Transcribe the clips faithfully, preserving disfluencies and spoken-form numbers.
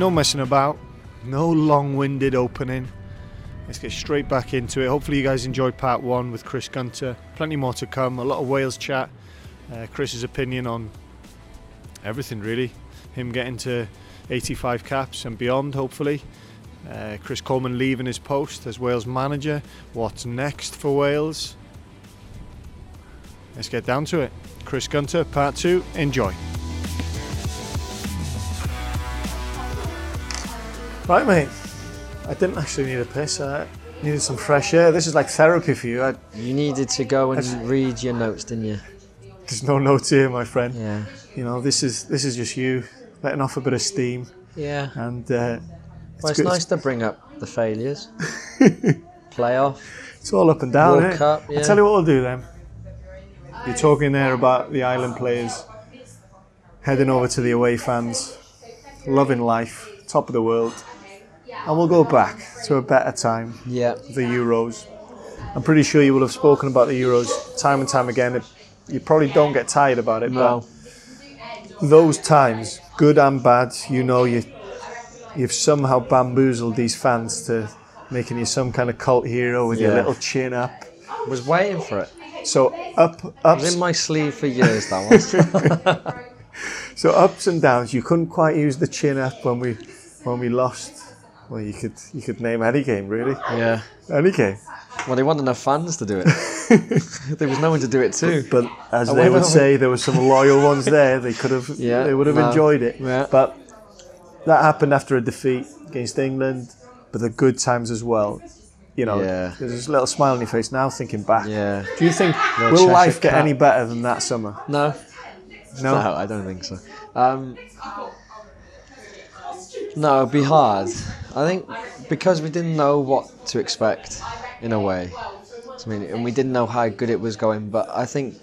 No messing about, no long-winded opening. Let's get straight back into it. Hopefully you guys enjoyed part one with Chris Gunter. Plenty more to come, a lot of Wales chat, uh, Chris's opinion on everything really, him getting to eighty-five caps and beyond hopefully, uh, Chris Coleman leaving his post as Wales manager, what's next for Wales. Let's get down to it. Chris Gunter, part two, enjoy. Right mate, I didn't actually need a piss, I needed some fresh air. This is like therapy for you. I, you needed to go and I, read your notes, didn't you? There's no notes here, my friend. Yeah. You know, this is this is just you letting off a bit of steam. Yeah. And uh, it's, well, it's nice to bring up the failures. Playoff. It's all up and down. World Cup, yeah. I'll tell you what we'll do then. You're talking there about the Ireland players heading over to the away fans, loving life, top of the world. And we'll go back to a better time. Yeah. The Euros. I'm pretty sure you will have spoken about the Euros time and time again. It, you probably don't get tired about it. No. But those times, good and bad, you know, you, you've somehow bamboozled these fans to making you some kind of cult hero with yeah. your little chin up. I was waiting for it. So up, ups. It's in my sleeve for years, that one. So ups and downs. You couldn't quite use the chin up when we when we lost. Well, you could you could name any game really. Yeah, any game. Well, they wanted enough fans to do it. There was no one to do it to. But, but as oh, they would say, there were some loyal ones there. They could have. Yeah, they would have no. enjoyed it. Yeah. But that happened after a defeat against England. But the good times as well. You know, yeah. there's this little smile on your face now thinking back. Yeah. Do you think no will life get cat. any better than that summer? No. No. No, I don't think so. Um, no, it'd be hard. I think because we didn't know what to expect, in a way. I mean, and we didn't know how good it was going. But I think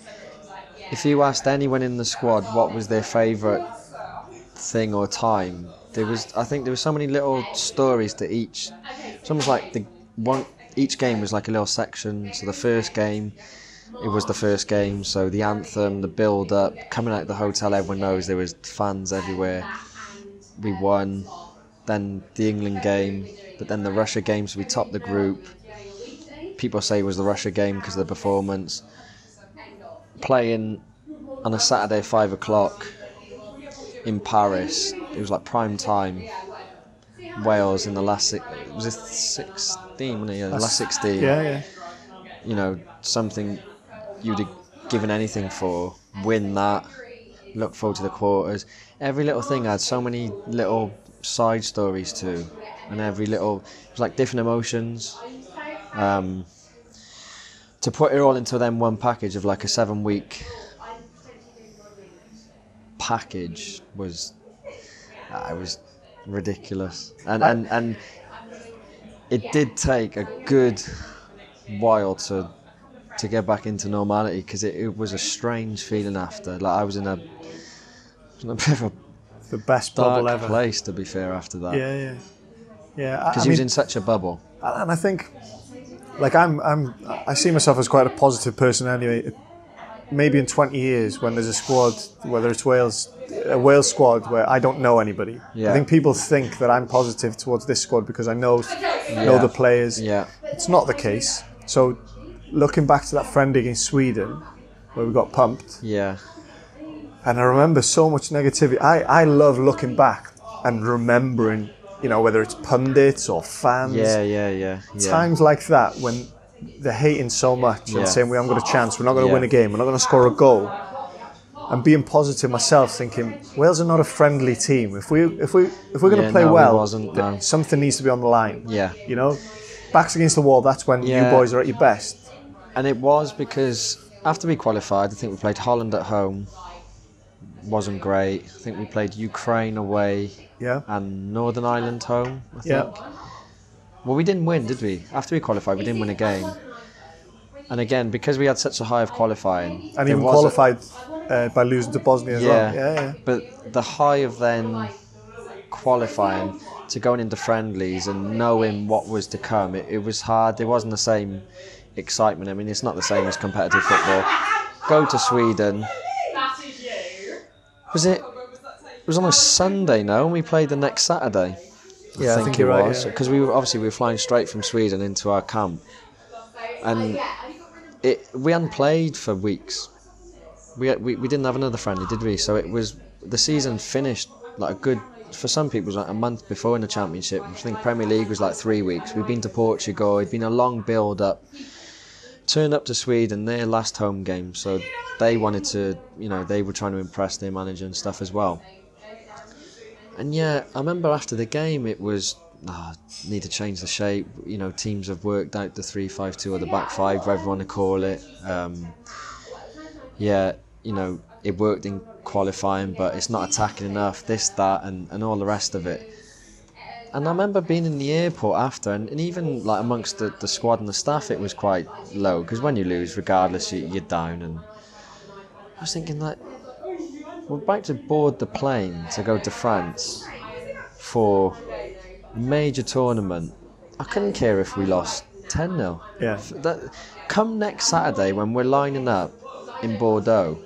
if you asked anyone in the squad what was their favourite thing or time, there was. I think there were so many little stories to each. It's almost like the one. Each game was like a little section. So the first game. It was the first game, so the anthem, the build-up, coming out of the hotel, everyone knows there was fans everywhere. We won, then the England game, but then the Russia game, so we topped the group. People say it was the Russia game because of the performance. Playing on a Saturday at five o'clock in Paris, it was like prime time. Wales in the last, six, was it sixteen, wasn't it? Yeah, the last sixteen. Yeah, yeah. You know, something you'd have given anything for, win that, look forward to the quarters. Every little thing had so many little side stories too, and every little, it was like different emotions. Um, to put it all into then one package of like a seven week package was, uh, it was ridiculous. And, and, and it did take a good while to to get back into normality, because it, it was a strange feeling after. Like I was in a, in a bit of a the best dark bubble ever place, to be fair, after that. Yeah, yeah, yeah. Because he was in such a bubble. And I think, like I'm, I'm, I see myself as quite a positive person anyway. Maybe in twenty years, when there's a squad, whether it's Wales, a Wales squad where I don't know anybody. Yeah. I think people think that I'm positive towards this squad because I know yeah. know the players. Yeah. It's not the case. So, looking back to that friendly against Sweden, where we got pumped. Yeah. And I remember so much negativity. I, I love looking back and remembering, you know, whether it's pundits or fans. Yeah, yeah, yeah. yeah. Times like that when they're hating so much yeah. and saying we haven't got a chance, we're not going to yeah. win a game, we're not going to score a goal. And being positive myself, thinking Wales are not a friendly team. If we if we if we're going to yeah, play no, well, wasn't, no. something needs to be on the line. Yeah. You know, backs against the wall. That's when yeah. you boys are at your best. And it was because after we qualified, I think we played Holland at home, wasn't great. I think we played Ukraine away yeah. and Northern Ireland home, I think. Yeah. Well, we didn't win, did we? After we qualified, we didn't win a game. And again, because we had such a high of qualifying. And even qualified uh, by losing to Bosnia as yeah, well. Yeah, yeah. But the high of then qualifying to going into friendlies and knowing what was to come, it, it was hard. It wasn't the same excitement. I mean, it's not the same as competitive football. Go to Sweden. Was it was on a Sunday now, and we played the next Saturday. I yeah, think I think you're right. Because yeah. we were obviously we were flying straight from Sweden into our camp, and it we hadn't played for weeks. We we we didn't have another friendly, did we? So it was the season finished like a good. For some people, it was like a month before in the Championship. I think Premier League was like three weeks. We'd been to Portugal. It'd been a long build-up. Turned up to Sweden, their last home game. So they wanted to, you know, they were trying to impress their manager and stuff as well. And yeah, I remember after the game, it was, ah, oh, need to change the shape. You know, teams have worked out the three five two or the back five, whatever you want to call it. Um, yeah, you know, it worked in qualifying, but it's not attacking enough, this, that, and, and all the rest of it. And I remember being in the airport after, and, and even like amongst the, the squad and the staff, it was quite low, because when you lose, regardless, you, you're down. And I was thinking, like, we're about to board the plane to go to France for a major tournament. I couldn't care if we lost ten nil. Yeah. That, come next Saturday when we're lining up in Bordeaux,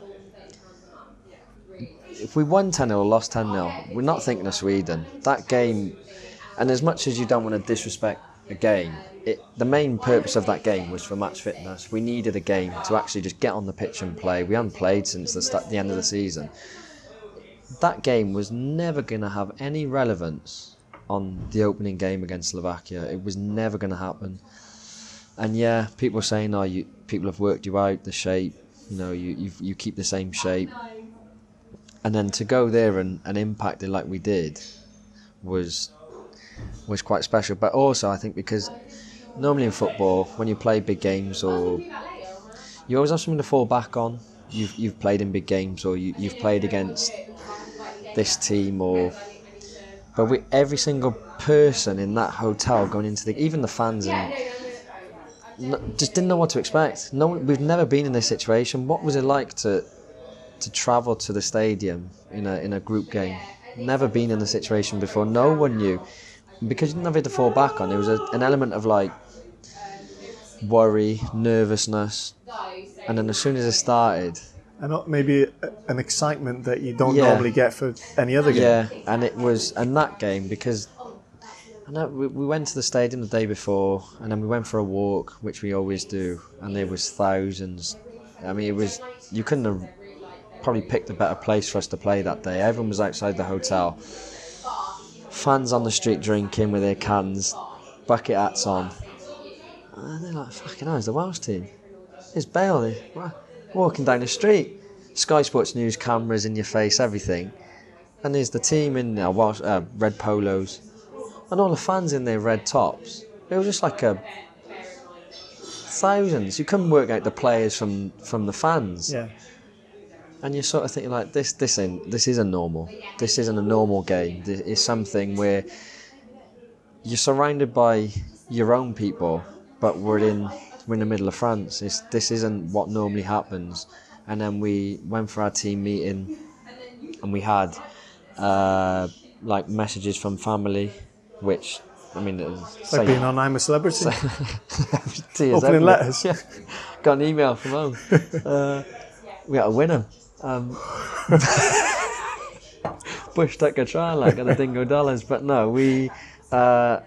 if we won ten nil or lost ten nil, we're not thinking of Sweden. That game, and as much as you don't want to disrespect a game, it, the main purpose of that game was for match fitness. We needed a game to actually just get on the pitch and play. We hadn't played since the, start, the end of the season. That game was never going to have any relevance on the opening game against Slovakia. It was never going to happen. And yeah, people were saying, oh, you, people have worked you out, the shape, you know, you, you've, you keep the same shape. And then to go there and, and impact it like we did was was quite special. But also I think because normally in football, when you play big games, or you always have something to fall back on. You've you've played in big games, or you, you've played against this team, or but we, every single person in that hotel going into the, even the fans in, no, just didn't know what to expect. No, we've never been in this situation. What was it like to? to travel to the stadium in a in a group game? Never been in the situation before. No one knew. Because you didn't have it to fall back on, there was a, an element of like worry, nervousness, and then as soon as it started, and maybe an excitement that you don't yeah. normally get for any other game. Yeah, and it was, and that game, because I know we, we went to the stadium the day before, and then we went for a walk, which we always do, and there was thousands. I mean, it was, you couldn't have probably picked a better place for us to play that day. Everyone was outside the hotel. Fans on the street drinking with their cans, bucket hats on. And they're like, fucking hell, it's the Welsh team. It's Bale. Walking down the street. Sky Sports News cameras in your face, everything. And there's the team in uh, Welsh, uh, red polos. And all the fans in their red tops. It was just like a... thousands. You couldn't work out the players from, from the fans. Yeah. And you're sort of thinking like, this this ain't, this isn't normal. This isn't a normal game. It's something where you're surrounded by your own people, but we're in we're in the middle of France. It's, this isn't what normally happens. And then we went for our team meeting, and we had uh, like messages from family, which, I mean, it was like same, being on I'm a Celebrity. Opening everywhere. Letters. Yeah. Got an email from home. Uh, we got to win them. Um, Bush took a try like at the Dingo Dollars, but no, we uh,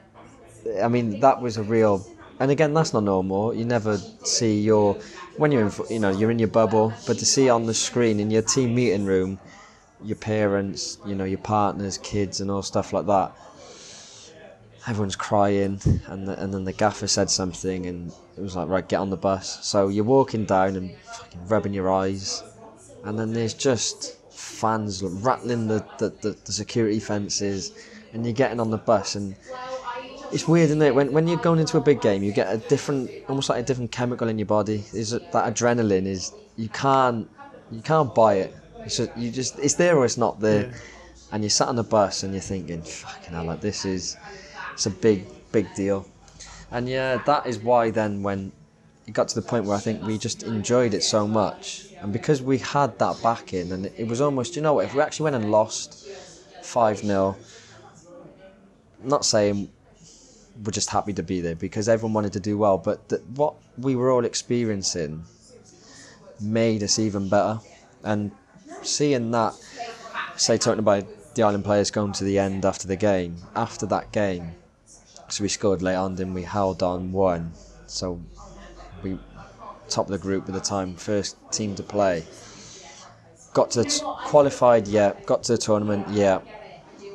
I mean, that was a real, and again, that's not normal. You never see your, when you're in, you know, you're in your bubble, but to see on the screen in your team meeting room your parents, you know, your partners, kids and all stuff like that, everyone's crying, and the, and then the gaffer said something, and it was like, right, get on the bus. So you're walking down and fucking rubbing your eyes. And then there's just fans rattling the, the, the, the security fences, and you're getting on the bus, and it's weird, isn't it? When when you're going into a big game, you get a different, almost like a different chemical in your body. Is that adrenaline is you can't you can't buy it. It's just, you just it's there or it's not there. Yeah. And you're sat on the bus and you're thinking, fucking hell, like this is it's a big big deal. And yeah, that is why then when it got to the point where I think we just enjoyed it so much. And because we had that backing, and it was almost, you know what, if we actually went and lost five nil, not saying we're just happy to be there because everyone wanted to do well, but the, what we were all experiencing made us even better. And seeing that, say, talking about the Ireland players going to the end after the game. After that game, because we scored late on, then we held on one. So we topped the group at the time, first team to play. Got to the t qualified, yeah. Got to the tournament, yeah.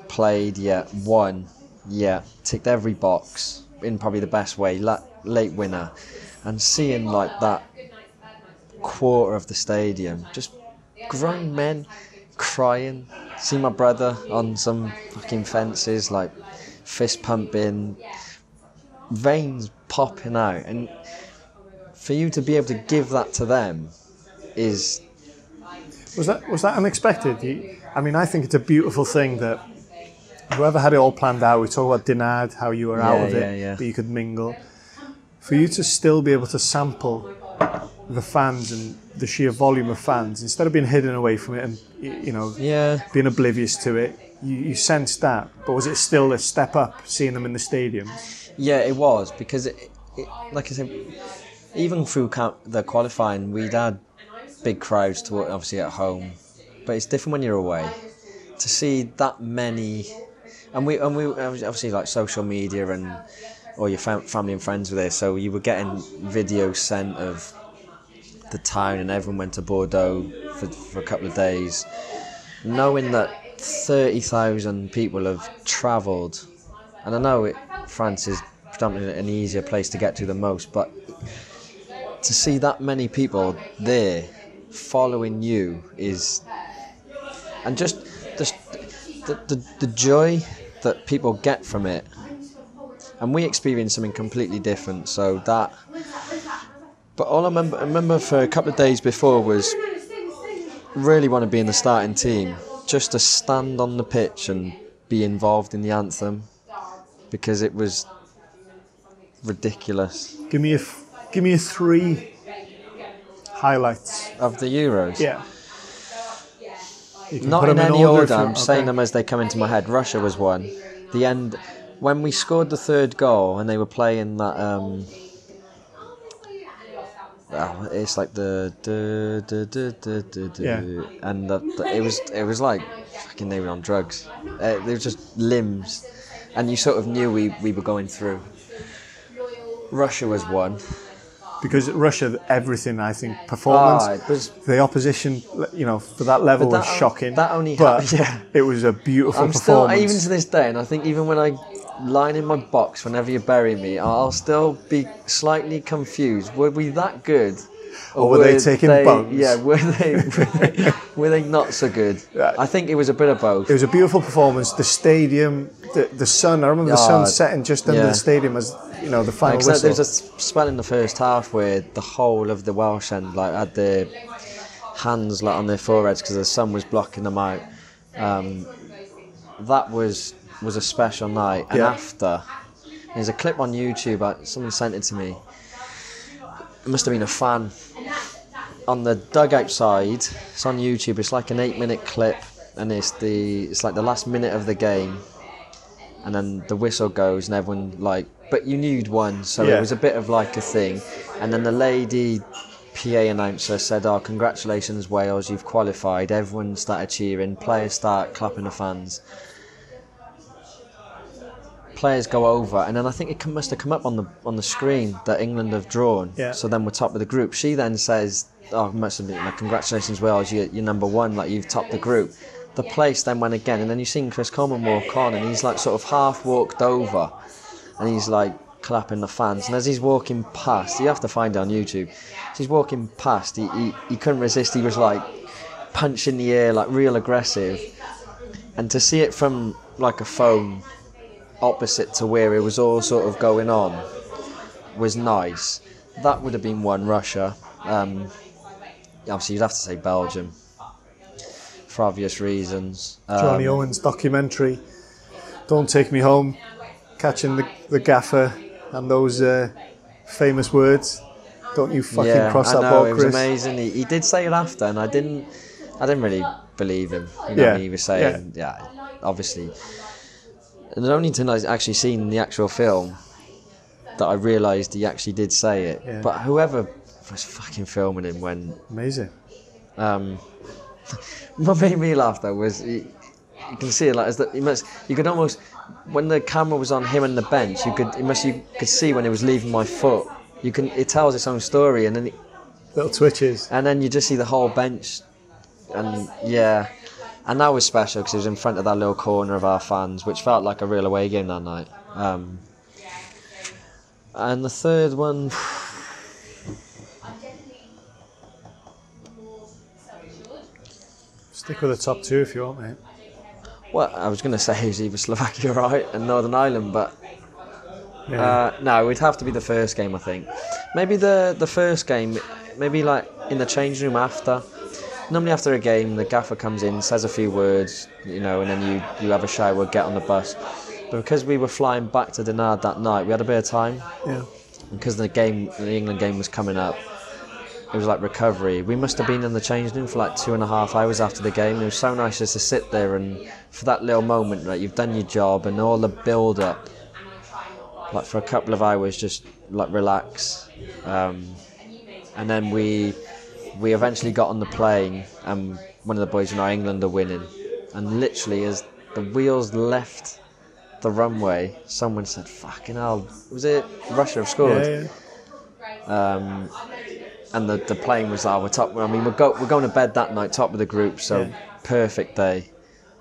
Played, yeah. Won, yeah. Ticked every box in probably the best way. La late winner, and seeing like that quarter of the stadium, just grown men crying. See my brother on some fucking fences, like fist pumping, veins popping out, and for you to be able to give that to them is. Was that was that unexpected? You, I mean, I think it's a beautiful thing that whoever had it all planned out. We talk about Dinard, how you were yeah, out of yeah, it, yeah. but you could mingle. For you to still be able to sample the fans and the sheer volume of fans, instead of being hidden away from it and you know yeah. being oblivious to it, you, you sensed that. But was it still a step up seeing them in the stadium? Yeah, it was because, it, it, like I said, even through camp, the qualifying, we'd had big crowds to obviously at home, but it's different when you're away. To see that many, and we and we obviously like social media and all your fam family and friends were there, so you were getting videos sent of the town, and everyone went to Bordeaux for for a couple of days, knowing that thirty thousand people have travelled, and I know it, France is predominantly an easier place to get to than most, but to see that many people there following you is, and just the, the, the, the joy that people get from it, and we experienced something completely different, so that, but all I remember, I remember for a couple of days before was really want to be in the starting team, just to stand on the pitch and be involved in the anthem, because it was ridiculous. Give me a, give me a three highlights of the Euros. Yeah. Not in any order, I'm saying them as they come into my head. Russia was one. The end, when we scored the third goal and they were playing that, um, oh, it's like the, duh, duh, duh, duh, duh, duh, yeah. and the, the, it was, it was like, fucking they were on drugs. Uh, they were just limbs. And you sort of knew we, we were going through. Russia was one. Because Russia, everything, I think, performance, oh, it was, the opposition, you know, for that level that was shocking. That only happened, yeah. It was a beautiful I'm performance. Still, even to this day, and I think even when I line in my box, whenever you bury me, I'll still be slightly confused. Were we that good? Or, or were, were they taking they, bunks? Yeah, were they, were, they, were they not so good? I think it was a bit of both. It was a beautiful performance. The stadium, the, the sun, I remember the oh, sun setting just under yeah. the stadium as, you know, the final whistle. There was a spell in the first half where the whole of the Welsh end like, had their hands like, on their foreheads because the sun was blocking them out. Um, that was, was a special night. And yeah. after, there's a clip on YouTube, I, someone sent it to me. It must have been a fan. On the dugout side, it's on YouTube, it's like an eight minute clip, and it's the it's like the last minute of the game, and then the whistle goes and everyone like, but you knew you'd won, so yeah. it was a bit of like a thing. And then the lady P A announcer said, oh, congratulations Wales, you've qualified. Everyone started cheering, players start clapping the fans. Players go over, and then I think it must have come up on the on the screen that England have drawn. Yeah. So then we're top of the group. She then says, "Oh, must have been, like, congratulations, Wales! You're, you're number one. Like you've topped the group." The place then went again, and then you've seen Chris Coleman walk on, and he's like sort of half walked over, and he's like clapping the fans. And as he's walking past, you have to find it on YouTube. As he's walking past, he he, he couldn't resist. He was like punching the air, like real aggressive, and to see it from like a phone. Opposite to where it was all sort of going on was nice. That would have been one. Russia, um, obviously you'd have to say Belgium for obvious reasons. Um, Johnny Owen's documentary, Don't Take Me Home, catching the, the gaffer and those uh, famous words, don't you fucking yeah, cross I that know, ball, Chris. It was amazing. He, he did say it after, and I didn't, I didn't really believe him. You know yeah, what he was saying, yeah, yeah obviously. And the only time I've actually seen the actual film that I realised he actually did say it. Yeah. But whoever was fucking filming him when... Amazing. Um, what made me laugh, though, was he, You can see it like as that. You must. You could almost, when the camera was on him and the bench, you could. You must. You could see when it was leaving my foot. You can. It tells its own story, and then it, little twitches. And then you just see the whole bench, and yeah, and that was special because it was in front of that little corner of our fans, which felt like a real away game that night. Um, and the third one. Stick with the top two if you want, mate. Well, I was going to say it was either Slovakia or right, and Northern Ireland, but yeah. uh, no, it would have to be the first game, I think. Maybe the, the first game, maybe like in the change room after. Normally after a game, the gaffer comes in, says a few words, you know, and then you, you have a shower, get on the bus. But because we were flying back to Dinard that night, we had a bit of time. Yeah. Because the game, the England game was coming up. It was like recovery. We must have been in the change room for like two and a half hours after the game. It was so nice just to sit there and for that little moment, right, you've done your job and all the build up, like for a couple of hours, just like relax. Um, and then we we eventually got on the plane and one of the boys, you know, England are winning. And literally as the wheels left the runway, someone said, fucking hell, was it Russia have scored? Yeah, yeah. Um, And the, the plane was like, we're top. I mean, we're, go, we're going to bed that night, top of the group, so yeah. Perfect day.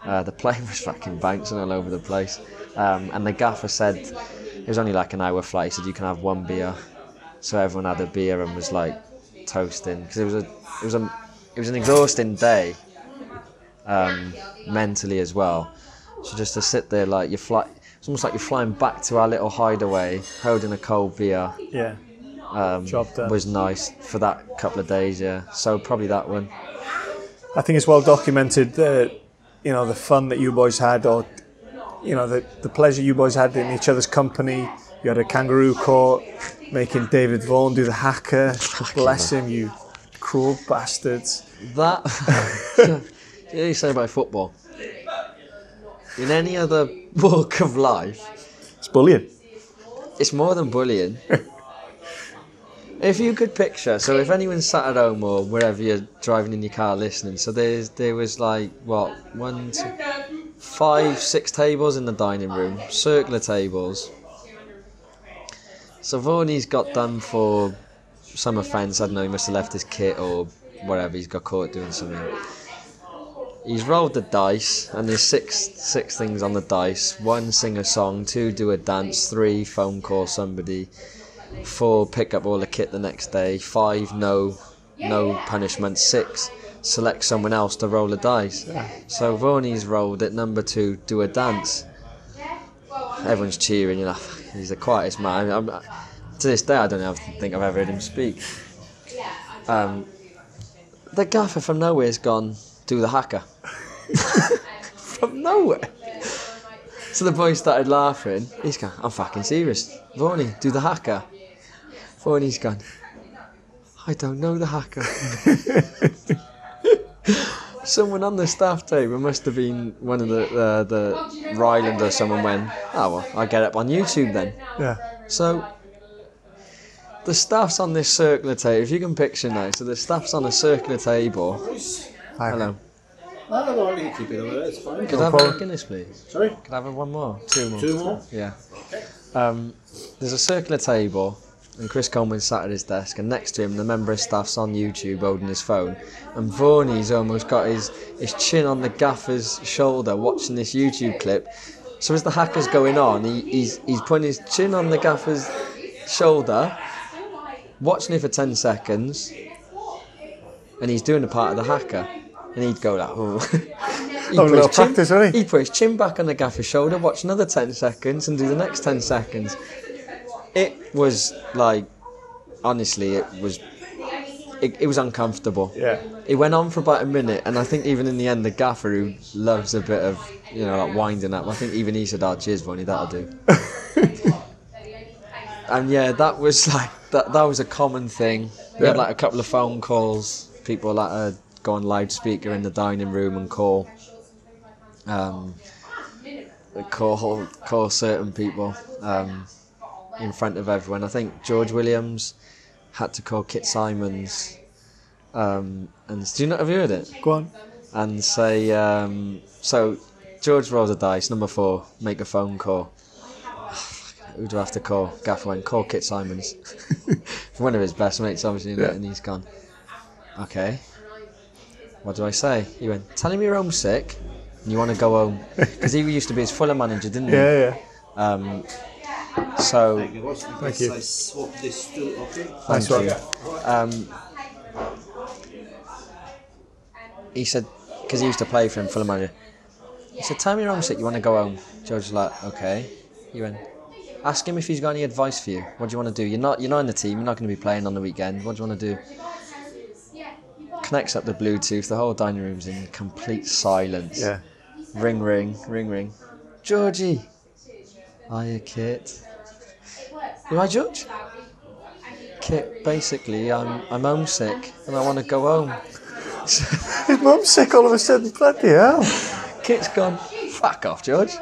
Uh, the plane was fucking bouncing all over the place. Um, and the gaffer said, it was only like an hour flight, he said, you can have one beer. So everyone had a beer and was like toasting. Because it was a, it was a, it was an exhausting day, um, mentally as well. So just to sit there, like you're fly, it's almost like you're flying back to our little hideaway, holding a cold beer. Yeah. Um, was nice for that couple of days, yeah. So probably that one. I think it's well documented that, you know, the fun that you boys had, or you know, the the pleasure you boys had in each other's company. You had a kangaroo court, making David Vaughan do the hacker. Bless him, you cruel bastards. That you know, you say about football. In any other walk of life, it's bullying. It's more than bullying. If you could picture, so if anyone sat at home or wherever you're driving in your car listening, so there's there was like, what, one, two, five, six tables in the dining room, circular tables. So Vaughan's got done for some offence, I don't know, he must have left his kit or whatever, he's got caught doing something. He's rolled the dice, and there's six six things on the dice. One, sing a song, two, do a dance, three, phone call somebody. Four, pick up all the kit the next day. Five, no, no punishment. Six, select someone else to roll the dice. Yeah. So Vaughan's rolled at number two, do a dance. Everyone's cheering. You know, he's the quietest man. I'm, I'm, to this day, I don't know, I think I've ever heard him speak. Um, the gaffer from nowhere has gone, do the hacker. From nowhere. So the boy started laughing. He's gone, I'm fucking serious. Vaughan, do the hacker. And he's gone, I don't know the hacker. Someone on the staff table, must have been one of the uh, the Rylan or someone, went, oh well, I'll get up on YouTube then. Yeah. So the staff's on this circular table, if you can picture now, so the staff's on a circular table. Hi. Hello. No, no, no, I need to keep it over there, it's fine. Could no I have problem. A Guinness, please? Sorry? Could I have one more? Two more. Two more? Yeah. Okay. Um, there's a circular table. And Chris Coleman sat at his desk, and next to him, the member of staff's on YouTube holding his phone. And Vaughan's almost got his, his chin on the gaffer's shoulder watching this YouTube clip. So as the hacker's going on, he, he's he's putting his chin on the gaffer's shoulder, watching it for ten seconds, and he's doing the part of the hacker. And he'd go like, oh. he'd, oh, put practice, chin, he'd put his chin back on the gaffer's shoulder, watch another ten seconds, and do the next ten seconds. It was like, honestly, it was it, it was uncomfortable. Yeah. It went on for about a minute, and I think even in the end, the gaffer, who loves a bit of, you know, like winding up, I think even he said, oh, cheers, Vonnie, that'll do. And yeah, that was like, that That was a common thing. We yeah. had like a couple of phone calls. People like uh, go on loudspeaker in the dining room and call. Um, call, call certain people. Um... in front of everyone. I think George Williams had to call Kit Symons um, and do you not have you heard it? Go on. And say um, so George rolls a dice. Number four, make a phone call. Who do I have to call? Gaff went, call Kit Symons. One of his best mates, obviously, yeah. And he's gone, okay, what do I say? He went, tell him you're homesick and you want to go home. Because he used to be his Fulham manager, didn't he? Yeah, yeah. Um, so, thank you. Thank you. Swap this too, okay? Thank you. Um, he said, because he used to play for him, Fulham manager, he said, tell me you're homesick, you want to go home. George was like, okay. He went, ask him if he's got any advice for you. What do you want to do? You're not, you're not in the team. You're not going to be playing on the weekend. What do you want to do? Connects up the Bluetooth. The whole dining room's in complete silence. Yeah. Ring, ring, ring, ring. Georgie, are you Kit? You are George? Kit, basically, I'm I'm homesick and I want to go home. I'm homesick all of a sudden. Bloody hell! Kit's gone. Fuck off, George.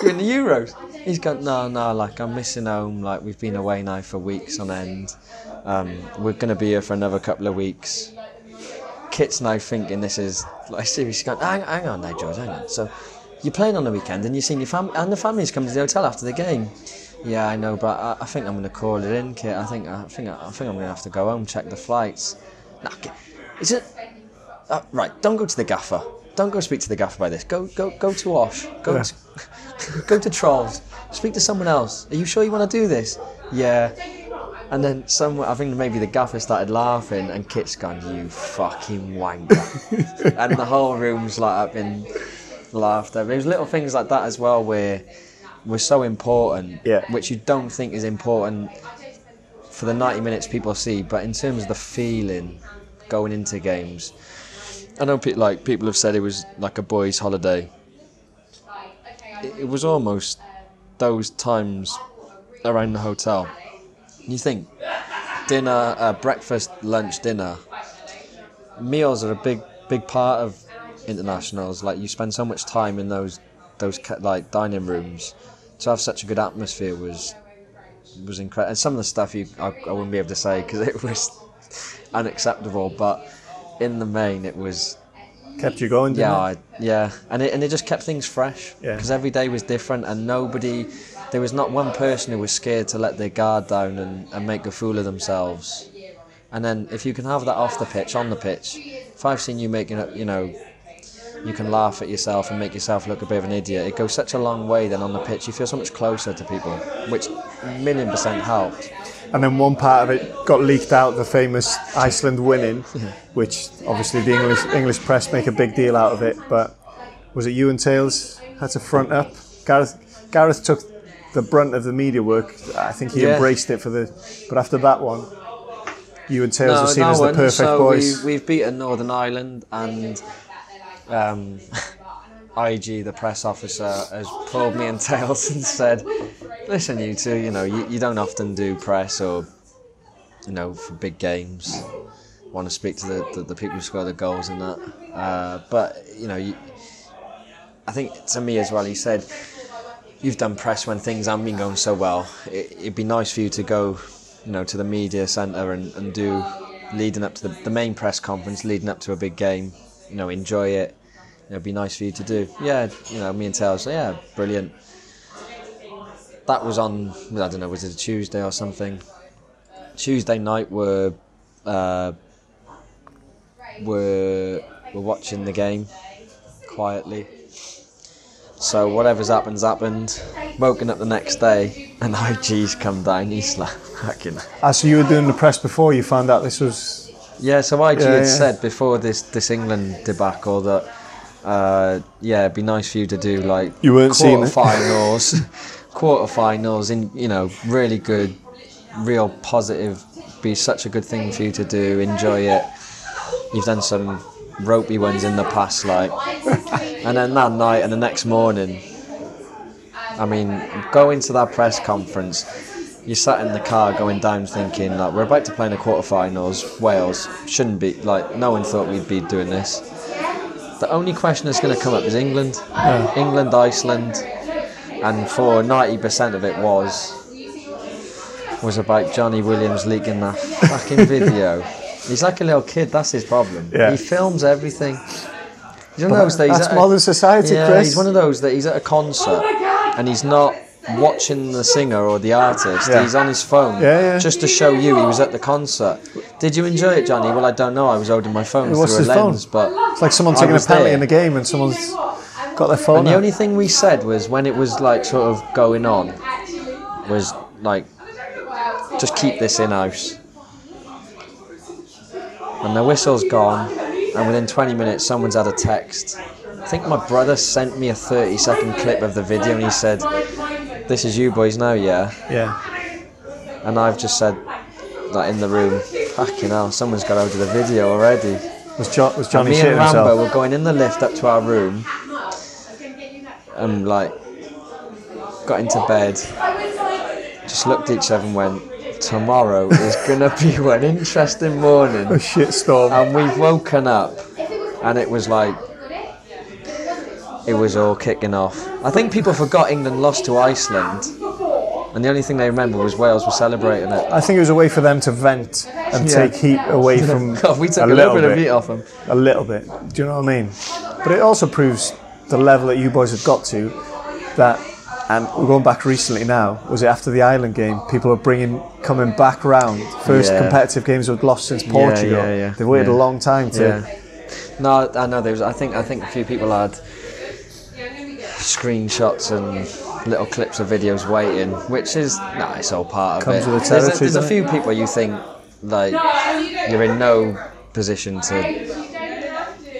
You're in the Euros. He's going, no, no, like, I'm missing home, like, we've been away now for weeks on end. Um, we're going to be here for another couple of weeks. Kit's now thinking this is, like, seriously going, hang, hang on now, George, hang on. So, you're playing on the weekend and you're seeing your family, and the family's coming to the hotel after the game. Yeah, I know, but I, I think I'm going to call it in, Kit. I think, I think, I think I'm going to have to go home, check the flights. Nah, Kit, is it, uh, right, don't go to the gaffer. Don't go speak to the gaffer about this. Go, go, go to Osh. Go, yeah. to, go to Trolls. Speak to someone else. Are you sure you want to do this? Yeah. And then someone, I think maybe the gaffer started laughing, and Kit's gone, "You fucking wanker!" And the whole room's like up in laughter. There's little things like that as well where we're so important, yeah. Which you don't think is important for the ninety minutes people see, but in terms of the feeling going into games. I know, pe like people have said, it was like a boys' holiday. It, it was almost those times around the hotel. You think dinner, uh, breakfast, lunch, dinner. Meals are a big, big part of internationals. Like, you spend so much time in those, those like dining rooms. To have such a good atmosphere was, was incredible. And some of the stuff you, I, I wouldn't be able to say because it was unacceptable, but. In the main, it was kept you going. Didn't yeah, I, yeah, and it and it just kept things fresh. Yeah, because every day was different, and nobody, there was not one person who was scared to let their guard down and, and make a fool of themselves. And then if you can have that off the pitch, on the pitch, if I've seen you making up, you know, you can laugh at yourself and make yourself look a bit of an idiot. It goes such a long way. Then on the pitch, you feel so much closer to people, which a million percent helped. And then one part of it got leaked out, the famous Iceland winning, yeah. Which obviously the English English press make a big deal out of it. But was it you and Tails had to front up? Gareth Gareth took the brunt of the media work. I think he yeah. embraced it for the. But after that one, you and Tails no, are seen no as the one. perfect so boys. We, we've beaten Northern Ireland, and um, I G, the press officer, has called me and Tails and said, listen, you two, you know, you, you don't often do press or, you know, for big games, want to speak to the, the, the people who score the goals and that. Uh, but, you know, you, I think to me as well, he said, you've done press when things haven't been going so well. It, it'd be nice for you to go, you know, to the media centre and, and do, leading up to the, the main press conference, leading up to a big game, you know, enjoy it. It'd be nice for you to do. Yeah, you know, me and Tails, yeah, brilliant. That was on, I don't know, was it a Tuesday or something? Tuesday night we're, uh, we're, we're watching the game quietly. So whatever's happened's happened. Woken up the next day and I G's come down. He's like, fucking. Ah, so you were doing the press before you found out this was... Yeah, so I G yeah, had yeah. said before this, this England debacle that, uh, yeah, it'd be nice for you to do, like, you weren't quarter-finals. Quarterfinals in, you know, really good, real positive, be such a good thing for you to do, enjoy it. You've done some ropey ones in the past, like. And then that night and the next morning, I mean, going to that press conference, you sat in the car going down thinking, like, we're about to play in the quarterfinals, Wales, shouldn't be, like, no one thought we'd be doing this. The only question that's going to come up is England, yeah. England, Iceland. And for ninety percent of it was was about Johnny Williams leaking that fucking video. He's like a little kid, that's his problem. Yeah. He films everything. He's one of those that he's that's at modern a, society, yeah, Chris. He's one of those that he's at a concert oh and he's not watching the singer or the artist. Yeah. He's on his phone yeah, yeah. just to show you he was at the concert. Did you enjoy it, Johnny? Well, I don't know. I was holding my phone through a lens, phone? But it's like someone taking a penalty in a game and someone's got their phone. And out. The only thing we said was when it was like sort of going on was like, just keep this in house. And the whistle's gone, and within twenty minutes, someone's had a text. I think my brother sent me a thirty second clip of the video, and he said, "This is you boys now, yeah?" Yeah. And I've just said that in the room, fucking hell, someone's got out of the video already. Was, jo was Johnny shitting himself? Me and Rambo were going in the lift up to our room, and like, got into bed, just looked at each other and went, tomorrow is gonna be an interesting morning. A shitstorm. And we've woken up, and it was like, it was all kicking off. I think people forgot England lost to Iceland, and the only thing they remember was Wales were celebrating it. I think it was a way for them to vent and yeah. take heat away from. God, we took a, a little, little bit of heat off them. A little bit. Do you know what I mean? But it also proves the level that you boys have got to. That. And we're going back recently now, was it after the Ireland game, people are bringing, coming back round, first yeah. competitive games we've lost since Portugal. Yeah, yeah, yeah. They've waited yeah. a long time to... Yeah. No, I know, there was, I think I think a few people had screenshots and little clips of videos waiting, which is, nah, it's all part of Comes it. With the territory, there's a, there's a few it? people you think, like, you're in no position to,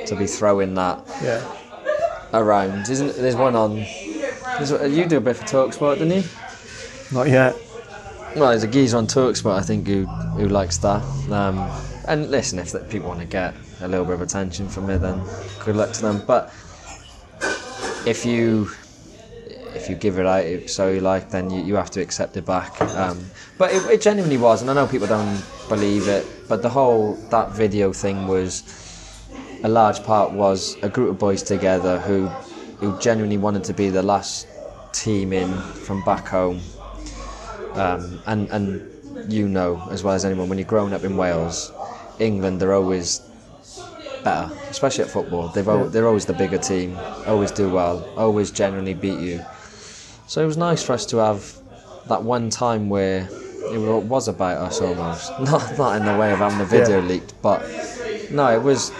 to be throwing that yeah. around. Isn't, there's one on... You do a bit for TalkSport, didn't you? Not yet. Well, there's a geezer on TalkSport, I think, who, who likes that. Um, and listen, if that people want to get a little bit of attention from me, then good luck to them. But if you if you give it out so you like, then you, you have to accept it back. Um, but it, it genuinely was, and I know people don't believe it, but the whole, that video thing was, a large part was a group of boys together who... who genuinely wanted to be the last team in from back home. Um, and, and you know, as well as anyone, when you're growing up in Wales, England, they're always better, especially at football. They've al they're always the bigger team, always do well, always genuinely beat you. So it was nice for us to have that one time where it was about us almost. Not, not in the way of having the video yeah. leaked, but no, it was,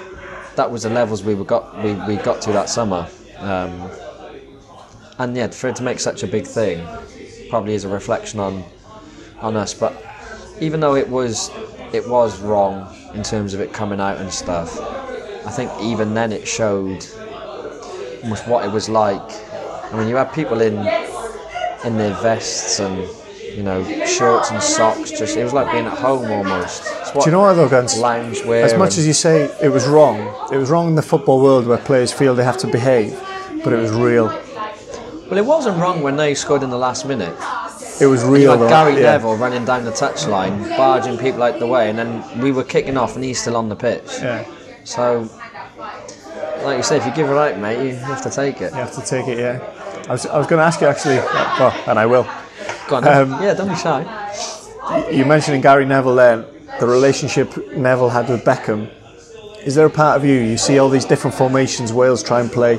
that was the levels we, were got, we, we got to that summer. Um, and yeah, for it to make such a big thing probably is a reflection on on us. But even though it was it was wrong in terms of it coming out and stuff, I think even then it showed almost what it was like. I mean, you had people in in their vests and, you know, shorts and socks. Just it was like being at home almost. Do you know what though, Guns? Loungewear. As much as you say it was wrong, it was wrong in the football world where players feel they have to behave, but it was real. Well, it wasn't wrong when they scored in the last minute. It was real. You had Gary Neville yeah. running down the touchline, barging people out the way, and then we were kicking off, and he's still on the pitch. Yeah. So, like you say, if you give it out, mate, you have to take it. You have to take it. Yeah. I was, I was going to ask you actually, well, and I will. Go on, um, yeah, don't be shy. You mentioned Gary Neville there, the relationship Neville had with Beckham. Is there a part of you, you see all these different formations Wales try and play,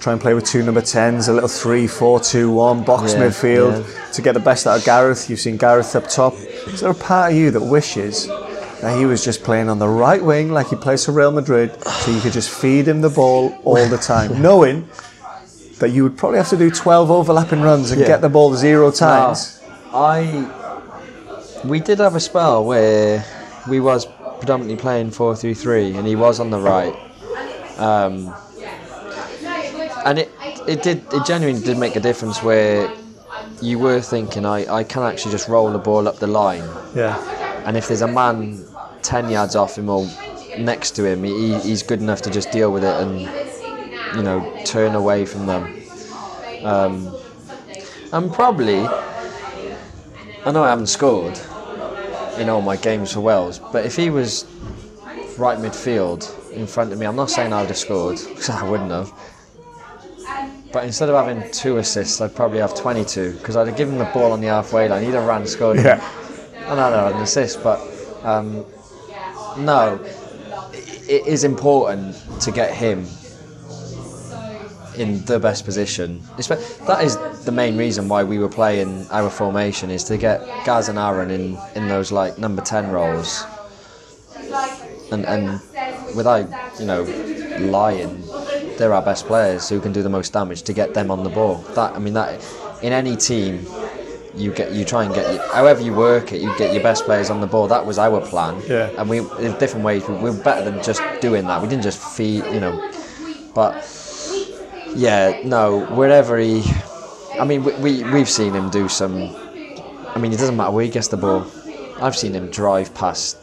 try and play with two number tens, a little three, four, two, one, box yeah, midfield, yeah. to get the best out of Gareth. You've seen Gareth up top. Is there a part of you that wishes that he was just playing on the right wing like he plays for Real Madrid, so you could just feed him the ball all the time, knowing that you would probably have to do twelve overlapping runs and yeah. get the ball zero times? Now, I... We did have a spell where we was predominantly playing four three three and he was on the right. Um, and it, it did, it genuinely did make a difference where you were thinking, I, I can actually just roll the ball up the line. Yeah. And if there's a man ten yards off him or next to him, he, he's good enough to just deal with it and, you know, turn away from them. Um, and probably, I know I haven't scored in all my games for Wales, but if he was right midfield in front of me, I'm not saying I would have scored, because I wouldn't have, but instead of having two assists, I'd probably have twenty-two, because I'd have given the ball on the halfway line, he'd have ran, scored, yeah. and I'd have had an assist, but um, no, it is important to get him in the best position. That is the main reason why we were playing our formation, is to get Gaz and Aaron in, in those like number ten roles. And and without, you know, lying, they're our best players who can do the most damage to get them on the ball. That I mean that in any team, you get you try and get however you work it, you get your best players on the ball. That was our plan. Yeah. And we in different ways we were better than just doing that. We didn't just feed, you know. But yeah, no, wherever he, I mean we, we we've seen him do some. I mean it doesn't matter where he gets the ball. I've seen him drive past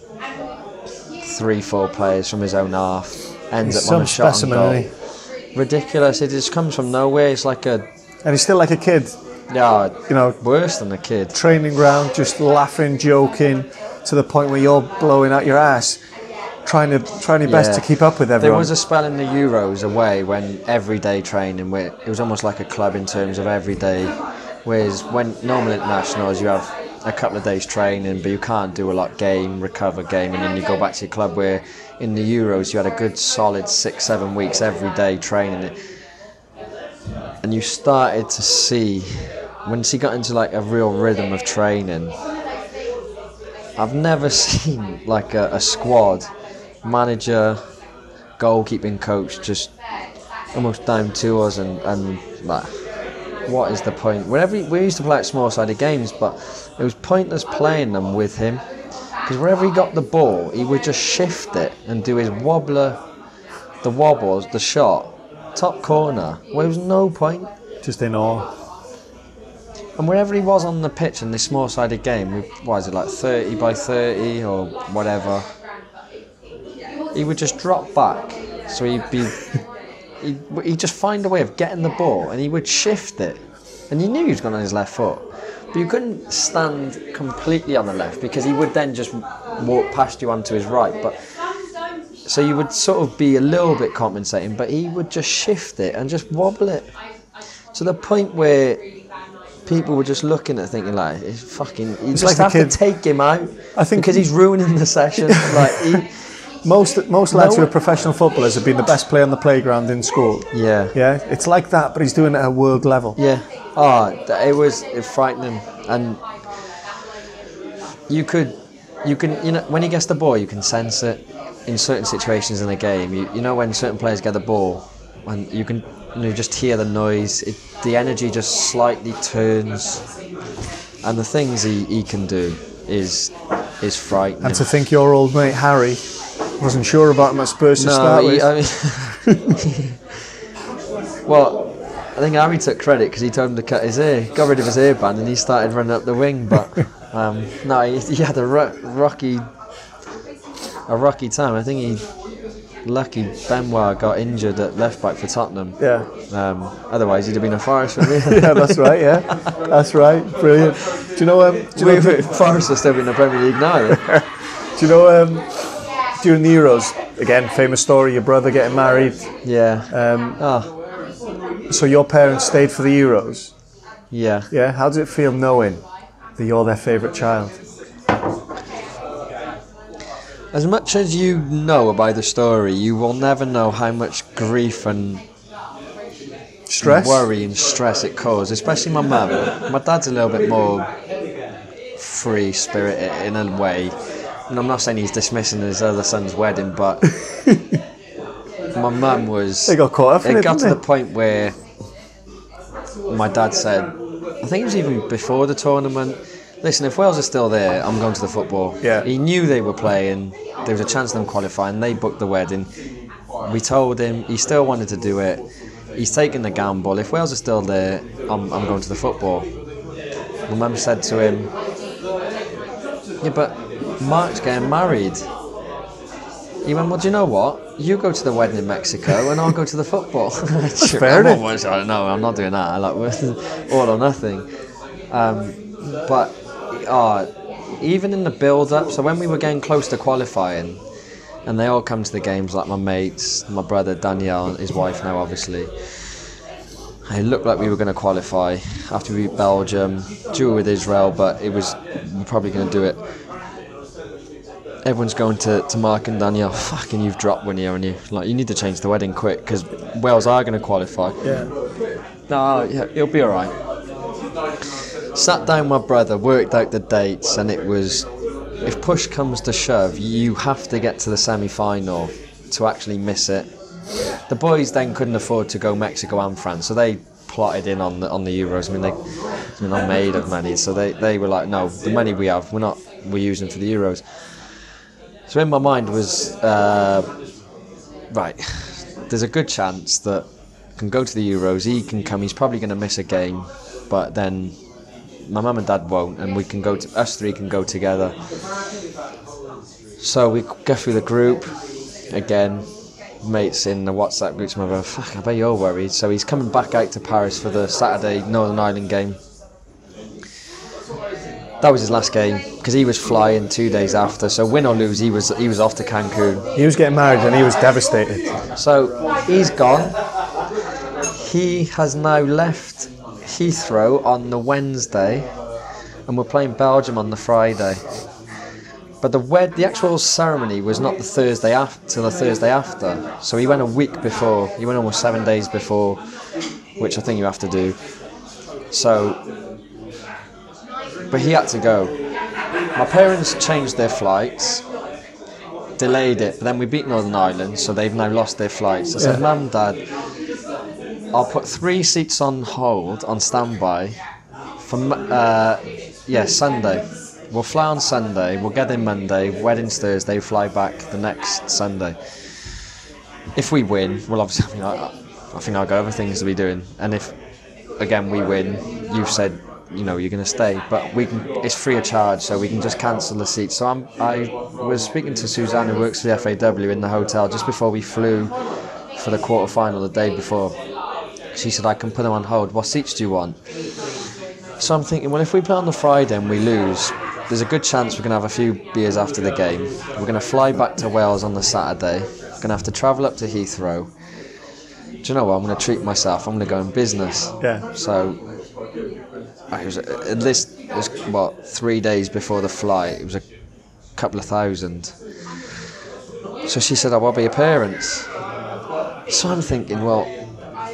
three, four players from his own half, ends he's up on a shot specimen, and goal. Ridiculous! It just comes from nowhere. It's like a, and he's still like a kid. Yeah, you know, worse than a kid. Training ground, just laughing, joking, to the point where you're blowing out your ass, trying to trying your yeah. best to keep up with everyone. There was a spell in the Euros away when everyday training, where it was almost like a club in terms of everyday. Whereas when normal internationals, you have a couple of days training, but you can't do a lot, game, recover, game, and then you go back to your club, where in the Euros you had a good solid six, seven weeks every day training. And you started to see, once he got into like a real rhythm of training, I've never seen like a, a squad, manager, goalkeeping coach just almost down to us and, and like, what is the point? Whenever he, we used to play at small-sided games, but it was pointless playing them with him, because wherever he got the ball, he would just shift it and do his wobbler, the wobbles, the shot, top corner. Well, there was no point. Just in awe. And wherever he was on the pitch in this small-sided game, what is it, like thirty by thirty or whatever, he would just drop back, so he'd be... He'd, he'd just find a way of getting the ball, and he would shift it, and you knew he was going on his left foot, but you couldn't stand completely on the left because he would then just walk past you onto his right. But so you would sort of be a little bit compensating, but he would just shift it and just wobble it to the point where people were just looking at thinking like, it's fucking, you it's just like have to take him out, I think, because he's ruining the session. Like he, Most most lads who are professional footballers have been the best player on the playground in school. Yeah, yeah. It's like that, but he's doing it at a world level. Yeah. Oh, it was frightening, and you could, you can, you know, when he gets the ball, you can sense it in certain situations in the game. You you know when certain players get the ball, and you can you know, just hear the noise. It, the energy just slightly turns, and the things he, he can do is is frightening. And to think your old mate Harry wasn't sure about him at Spurs no, to start he, with. I mean, well, I think Harry took credit because he told him to cut his ear, got rid of his earband, and he started running up the wing. But um, no, he, he had a ro rocky, a rocky time. I think he, lucky Benoit got injured at left back for Tottenham. Yeah. Um, otherwise, he'd have been a Forest for me. Yeah, that's right. Yeah, that's right. Brilliant. Do you know? Um, do you know Forest are still in the Premier League now. Yeah? Do you know? Um, During the Euros, again, famous story, your brother getting married. Yeah. Um, oh. So your parents stayed for the Euros? Yeah. Yeah? How does it feel knowing that you're their favourite child? As much as you know about the story, you will never know how much grief and stress, worry and stress it caused, especially my mum. My dad's a little bit more free-spirited in a way. And I'm not saying he's dismissing his other son's wedding, but my mum was... They got caught up in it, it got to the point where my dad said, I think it was even before the tournament, listen, if Wales are still there, I'm going to the football. Yeah. He knew they were playing. There was a chance of them qualifying. They booked the wedding. We told him. He still wanted to do it. He's taken the gamble. If Wales are still there, I'm, I'm going to the football. My mum said to him, yeah, but... Mark's getting married. He went, well, do you know what? You go to the wedding in Mexico and I'll go to the football. That's fair enough. No, I'm not doing that. I like all or nothing. Um, but uh, even in the build-up, so when we were getting close to qualifying, and they all come to the games, like my mates, my brother Danielle, his wife now, obviously. It looked like we were going to qualify after we beat Belgium, drew with Israel, but it was we're probably going to do it. everyone's going to, to Mark and Danielle, fucking you've dropped one here, and you like you need to change the wedding quick because Wales are going to qualify. Yeah. No, yeah, you'll be all right. Sat down with my brother, worked out the dates, and it was, if push comes to shove, you have to get to the semi-final to actually miss it. The boys then couldn't afford to go Mexico and France, so they plotted in on the on the Euros. I mean, they, I mean, I'm made of money, so they, they were like, no, the money we have, we're not we're using for the Euros. So in my mind was, uh, right, there's a good chance that I can go to the Euros, he can come, he's probably going to miss a game, but then my mum and dad won't, and we can go. To, us three can go together. So we go through the group again. Mates in the WhatsApp group, my brother, fuck, I bet you're worried. So he's coming back out to Paris for the Saturday Northern Ireland game. That was his last game because he was flying two days after. So win or lose, he was he was off to Cancun. He was getting married and he was devastated. So he's gone. He has now left Heathrow on the Wednesday, and we're playing Belgium on the Friday. But the wed the actual ceremony was not the Thursday after, till the Thursday after. So he went a week before. He went almost seven days before, which I think you have to do. So, but he had to go. My parents changed their flights, delayed it. But then we beat Northern Ireland, so they've now lost their flights. I said, Mum, Dad, I'll put three seats on hold, on standby, for uh, yeah Sunday. We'll fly on Sunday, we'll get in Monday, wedding's Thursday, fly back the next Sunday. If we win, well, obviously, I, mean, I, I think I'll go over things to be doing. And if, again, we win, you've said, you know, you're going to stay. But we can, it's free of charge, so we can just cancel the seat. So I'm, I was speaking to Suzanne, who works for the F A W in the hotel, just before we flew for the quarterfinal the day before. She said, I can put them on hold. What seats do you want? So I'm thinking, well, if we play on the Friday and we lose, there's a good chance we're going to have a few beers after the game. We're going to fly back to Wales on the Saturday. We're going to have to travel up to Heathrow. Do you know what? I'm going to treat myself. I'm going to go in business. Yeah. So it was at least, it was, what, three days before the flight. It was a couple of thousand. So she said, oh, what about your parents? So I'm thinking, well,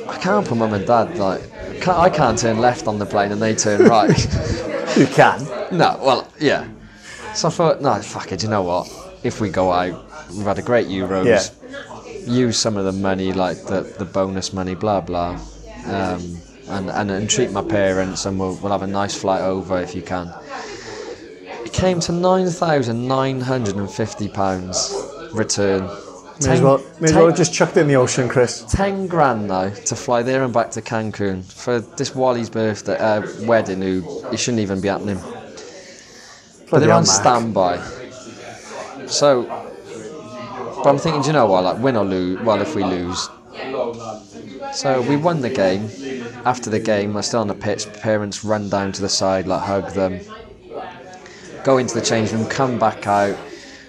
I can't put mum and dad, like, can't, I can't turn left on the plane and they turn right. You can. No, well, yeah. So I thought, no, fuck it, you know what? If we go out, we've had a great Euros. Yeah. Use some of the money, like the, the bonus money, blah, blah. Um, and, and, and treat my parents and we'll, we'll have a nice flight over if you can. It came to nine thousand nine hundred fifty pounds return. May as well, may as well have just chucked it in the ocean, Chris. Ten grand now to fly there and back to Cancun for this Wally's birthday uh, wedding. Who it shouldn't even be happening. Bloody but they're on standby. So, but I'm thinking, do you know what? Like win or lose. Well, if we lose, so we won the game. After the game, I'm still on the pitch. Parents run down to the side, like hug them. Go into the change room. Come back out.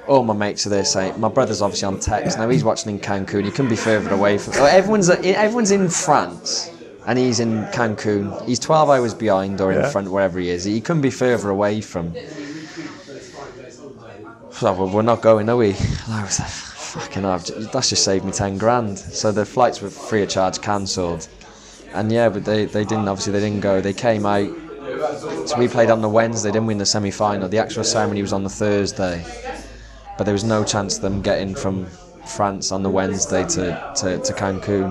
All my mates are there saying, my brother's obviously on text now, he's watching in Cancun, he couldn't be further away from, everyone's, everyone's in France and he's in Cancun, he's twelve hours behind or in yeah. front, wherever he is, he couldn't be further away from. So we're not going, are we? And I was like, fucking hell, that's just saved me ten grand. So the flights were free of charge, cancelled. And yeah, but they, they didn't, obviously they didn't go, they came out. So we played on the Wednesday, didn't we, in the semi-final, the actual ceremony was on the Thursday. But there was no chance of them getting from France on the Wednesday to, to, to Cancun.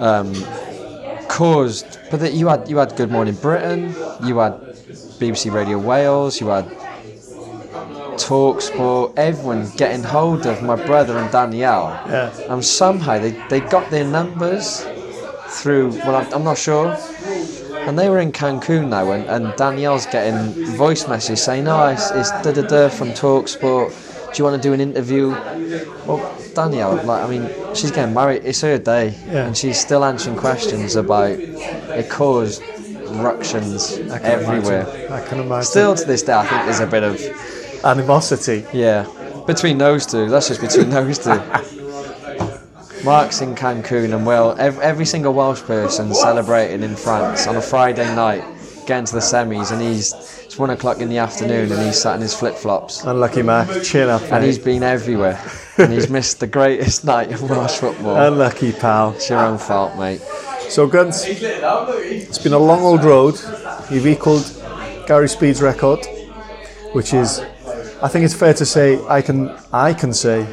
Um, caused, but the, you had you had Good Morning Britain, you had B B C Radio Wales, you had TalkSport, everyone getting hold of my brother and Danielle. Yeah. And somehow they, they got their numbers through, well, I'm, I'm not sure. And they were in Cancun now, and, and Danielle's getting voice messages saying, oh, it's, it's da-da-da from TalkSport, do you want to do an interview? Well, Danielle, like, I mean, she's getting married, it's her day, yeah. and she's still answering questions about it caused ructions I everywhere. Imagine. I can imagine. Still to this day, I think there's a bit of animosity. Yeah, between those two, that's just between those two. Mark's in Cancun and well, every, every single Welsh person celebrating in France on a Friday night, getting to the semis, and he's It's one o'clock in the afternoon and he's sat in his flip-flops. Unlucky man, chill up. And mate. He's been everywhere. And he's missed the greatest night of Welsh football. Unlucky pal. It's your own fault, mate. So Guns, it's been a long old road. You've equalled Gary Speed's record, which is, I think it's fair to say, I can, I can say,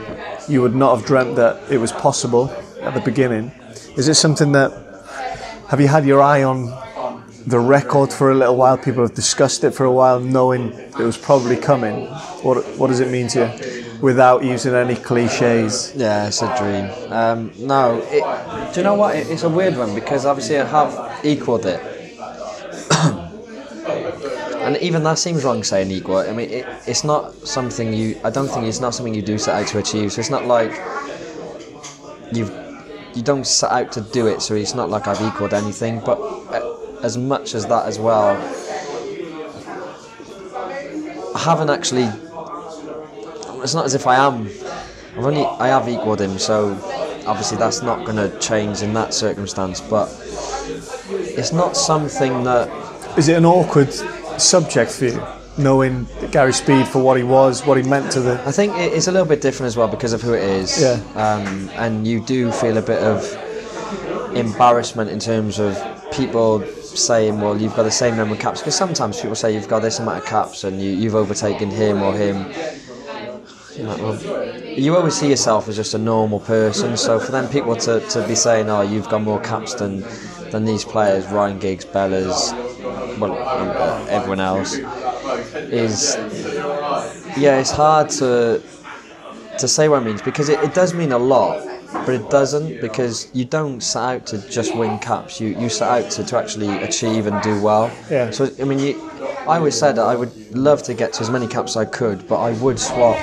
you would not have dreamt that it was possible at the beginning. Is it something that, have you had your eye on the record for a little while? People have discussed it for a while, knowing it was probably coming. What, what does it mean to you, without using any cliches? Yeah, it's a dream. Um, no, it, do you know what? It, it's a weird one, because obviously I have equalled it. And even that seems wrong, saying equal. I mean, it, it's not something you, I don't think it's not something you do set out to achieve. So it's not like you've, you don't set out to do it, so it's not like I've equalled anything. But as much as that as well, I haven't actually, it's not as if I am, I've only, I have equalled him, so obviously that's not going to change in that circumstance, but it's not something that... Is it an awkward subject for you, knowing Gary Speed for what he was, what he meant to the... I think it's a little bit different as well because of who it is. Yeah. Um, and you do feel a bit of embarrassment in terms of people saying, well, you've got the same number of caps, because sometimes people say you've got this amount of caps and you, you've overtaken him or him. You're like, well, you always see yourself as just a normal person, so for them people to, to be saying, oh, you've got more caps than, than these players, Ryan Giggs, Bellas, well, uh, everyone else, is, yeah, it's hard to to say what it means, because it, it does mean a lot, but it doesn't, because you don't set out to just win caps, you, you set out to, to actually achieve and do well. Yeah. So, I mean, you, I always said that I would love to get to as many caps as I could, but I would swap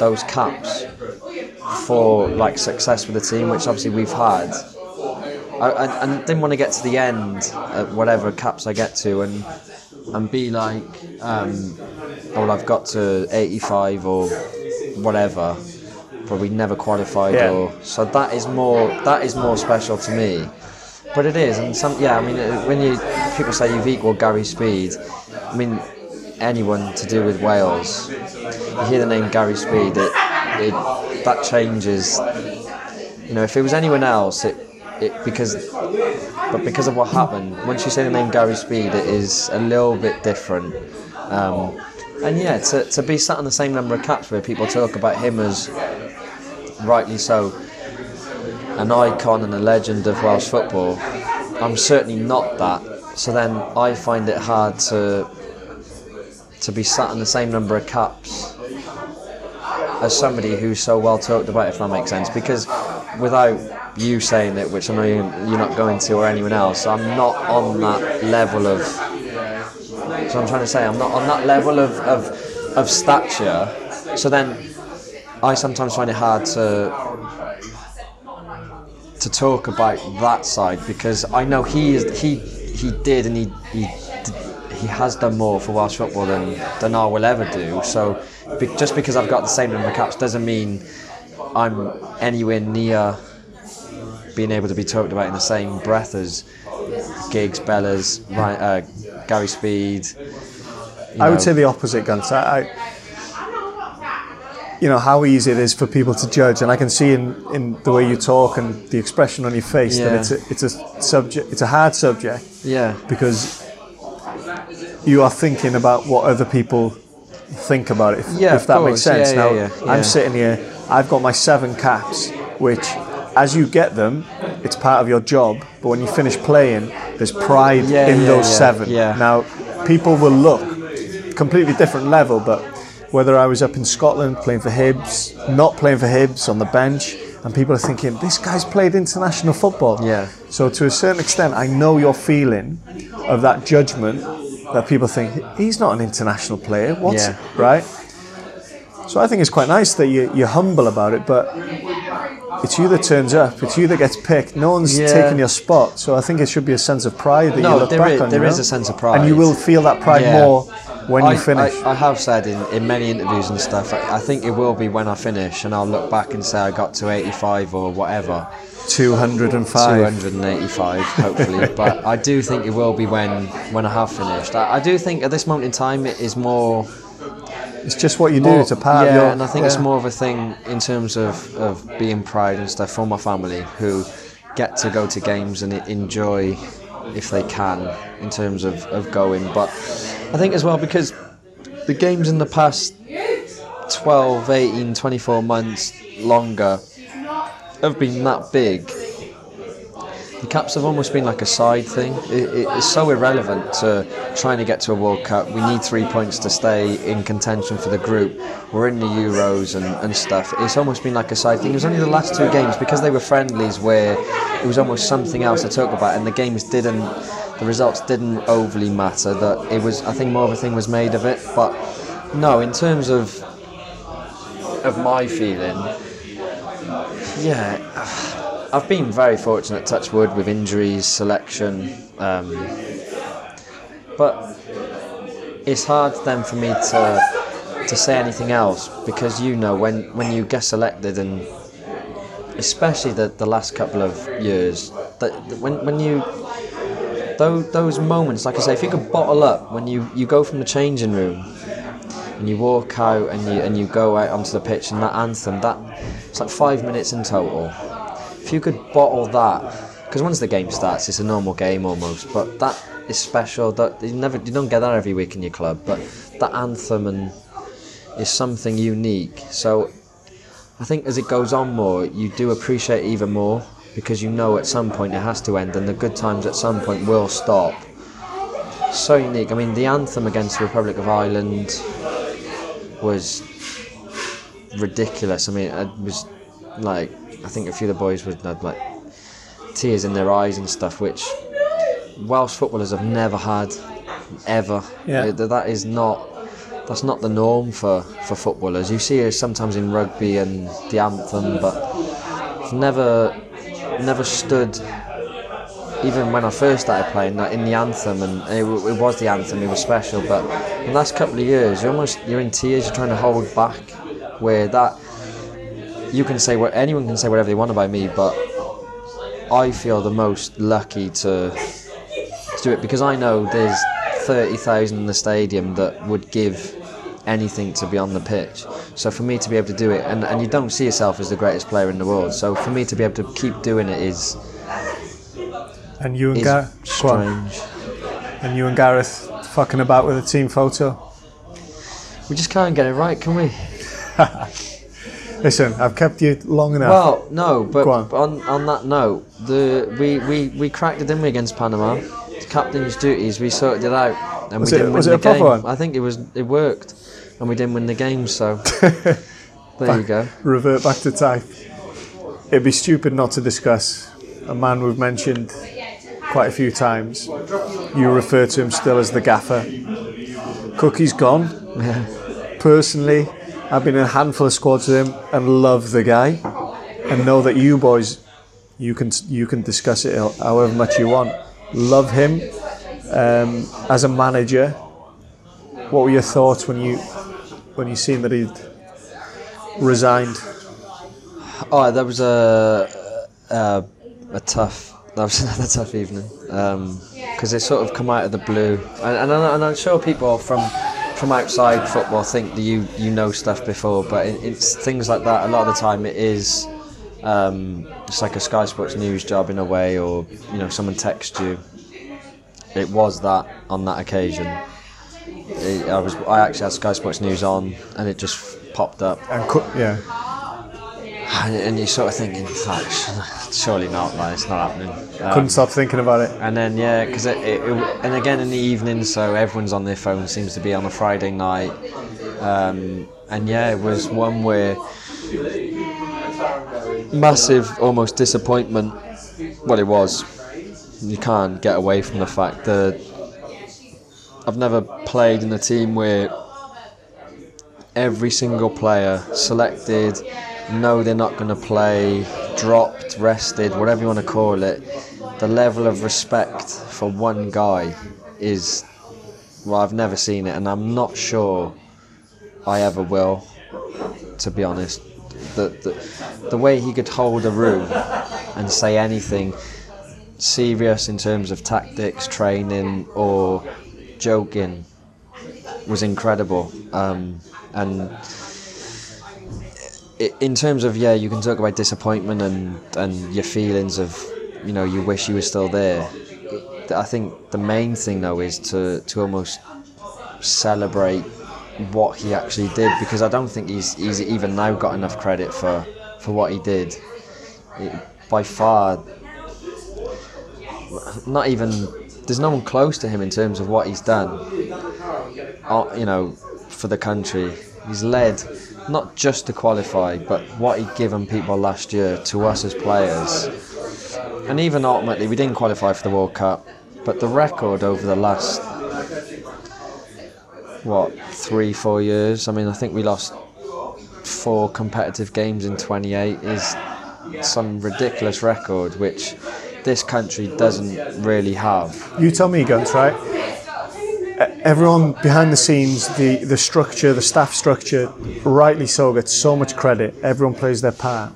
those caps for, like, success with the team, which obviously we've had. I, I, I didn't want to get to the end at whatever caps I get to and and be like, um, oh, well, I've got to eighty-five or whatever, but we never qualified. Yeah. Or so that is more that is more special to me. But it is, and some yeah. I mean, when you people say you've equalled Gary Speed, I mean, anyone to do with Wales, you hear the name Gary Speed, it, it that changes. You know, if it was anyone else, it. It, because, but because of what happened, once you say the name Gary Speed, it is a little bit different. Um, and yeah, to, to be sat on the same number of caps where people talk about him as, rightly so, an icon and a legend of Welsh football, I'm certainly not that. So then I find it hard to to be sat on the same number of caps as somebody who's so well talked about, if that makes sense, because without you saying it, which I know you're not going to, or anyone else, I'm not on that level of, so I'm trying to say I'm not on that level of, of, of stature, so then I sometimes find it hard to to talk about that side, because I know he is, he he did and he, he he has done more for Welsh football than, than I will ever do, so be, just because I've got the same number of caps doesn't mean I'm anywhere near being able to be talked about in the same breath as Giggs, Bellas, Ryan, uh, Gary Speed. I know. Would say the opposite, Gunter. I, I, you know, how easy it is for people to judge, and I can see in, in the way you talk and the expression on your face, yeah, that it's a, it's a subject, it's a hard subject. Yeah. Because you are thinking about what other people think about it. If, yeah, if that course. makes sense. Yeah, now yeah, yeah. I'm yeah. sitting here. I've got my seven caps, which, as you get them, it's part of your job, but when you finish playing, there's pride yeah, in yeah, those yeah, seven. Yeah. Now, people will look, completely different level, but whether I was up in Scotland playing for Hibs, not playing for Hibs, on the bench, and people are thinking, this guy's played international football. Yeah. So to a certain extent, I know your feeling of that judgment that people think, he's not an international player, what's yeah. right? So I think it's quite nice that you, you're humble about it, but it's you that turns up, it's you that gets picked, no one's yeah. taking your spot, so I think it should be a sense of pride that no, you look back is, on. No, there you know? is a sense of pride. And you will feel that pride yeah. more when I, you finish? I, I have said in, in many interviews and stuff, I, I think it will be when I finish and I'll look back and say I got to eighty-five or whatever. two oh five two eighty-five, hopefully. But I do think it will be when, when I have finished. I, I do think at this moment in time it is more... It's just what you do, more, it's a part yeah, of your... Yeah, and I think yeah. it's more of a thing in terms of, of being proud and stuff for my family who get to go to games and enjoy... if they can, in terms of, of going. But I think as well, because the games in the past twelve, eighteen, twenty-four months longer have been that big, the caps have almost been like a side thing. It, it's so irrelevant to trying to get to a World Cup. We need three points to stay in contention for the group. We're in the Euros and, and stuff. It's almost been like a side thing. It was only the last two games, because they were friendlies, where it was almost something else to talk about, and the games didn't, the results didn't overly matter. That it was, I think more of a thing was made of it. But no, in terms of of my feeling, yeah. I've been very fortunate, touch wood, with injuries, selection, um, but it's hard then for me to to say anything else, because you know when, when you get selected, and especially the, the last couple of years, that when when you those those moments, like I say, if you could bottle up when you, you go from the changing room and you walk out and you and you go out onto the pitch, and that anthem, that it's like five minutes in total. If you could bottle that, because once the game starts, it's a normal game almost. But that is special. That you never, you don't get that every week in your club. But that anthem and is something unique. So I think as it goes on more, you do appreciate even more, because you know at some point it has to end, and the good times at some point will stop. So unique. I mean, the anthem against the Republic of Ireland was ridiculous. I mean, it was like. I think a few of the boys would have like tears in their eyes and stuff, which Welsh footballers have never had, ever. Yeah. That is not, that's not the norm for, for footballers. You see it sometimes in rugby and the anthem, but I've never, never stood, even when I first started playing, like in the anthem, and it, it was the anthem, it was special. But in the last couple of years, you're almost, you're in tears, you're trying to hold back, where that, you can say what anyone can say whatever they want about me, but I feel the most lucky to, to do it, because I know there's thirty thousand in the stadium that would give anything to be on the pitch. So for me to be able to do it, and, and you don't see yourself as the greatest player in the world, so for me to be able to keep doing it is and you and is Gar- strange. And you and Gareth fucking about with a team photo? We just can't get it right, can we? Listen, I've kept you long enough. Well, no, but on. on on that note, the we, we, we cracked it, didn't we, against Panama? The captain's duties, we sorted it out, and was we didn't it, win was the it a game. Proper one? I think it was it worked, and we didn't win the game. So there back, you go. Revert back to type. It'd be stupid not to discuss a man we've mentioned quite a few times. You refer to him still as the gaffer. Cookie's gone. Yeah. Personally, I've been in a handful of squads with him and love the guy, and know that you boys, you can you can discuss it however much you want. Love him um, as a manager. What were your thoughts when you when you seen that he'd resigned? Oh, that was a a, a tough. That was another tough evening, because um, it sort of come out of the blue, and and, and I'm sure people from. From outside football think that you you know stuff before, but it, it's things like that. A lot of the time it is um, it's like a Sky Sports News job in a way, or you know someone texts you. It was that on that occasion. It, I was I actually had Sky Sports News on, and it just popped up. And co- yeah, and, and you're sort of thinking, surely not, like it's not happening. Um, Couldn't stop thinking about it. And then yeah, because it, it, it and again in the evening, so everyone's on their phone. Seems to be on a Friday night, um, and yeah, it was one where massive, almost disappointment. Well, it was. You can't get away from the fact that I've never played in a team where every single player selected. No, they're not going to play, dropped, rested, whatever you want to call it. The level of respect for one guy is Well, I've never seen it, and I'm not sure I ever will, to be honest. The, the, the way he could hold a room and say anything serious in terms of tactics, training, or joking was incredible. Um, and in terms of, yeah, you can talk about disappointment and, and your feelings of, you know, you wish you were still there. I think the main thing, though, is to, to almost celebrate what he actually did, because I don't think he's, he's even now got enough credit for, for what he did. It, by far, not even, there's no one close to him in terms of what he's done, uh, you know, for the country. He's led not just to qualify, but what he'd given people last year to us as players. And even ultimately, we didn't qualify for the World Cup, but the record over the last, what, three, four years? I mean, I think we lost four competitive games in twenty-eight is some ridiculous record, which this country doesn't really have. You tell me, Guns, right? Everyone behind the scenes, the, the structure, the staff structure, rightly so, gets so much credit. Everyone plays their part.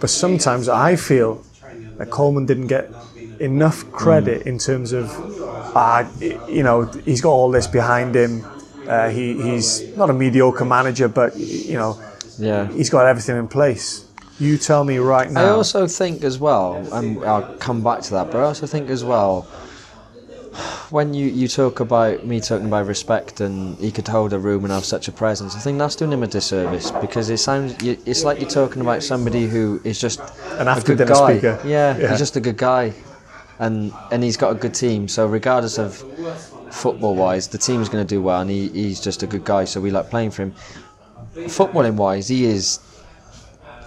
But sometimes I feel that Coleman didn't get enough credit mm. in terms of, uh, you know, he's got all this behind him. Uh, he, he's not a mediocre manager, but, you know, yeah. he's got everything in place. You tell me right now. I also think as well, and I'll come back to that, but I also think as well, when you, you talk about me talking about respect and he could hold a room and have such a presence, I think that's doing him a disservice, because it sounds, it's like you're talking about somebody who is just an after dinner speaker. Yeah, yeah, he's just a good guy, and and he's got a good team. So regardless of football wise, the team is going to do well, and he, he's just a good guy. So we like playing for him. Footballing wise, he is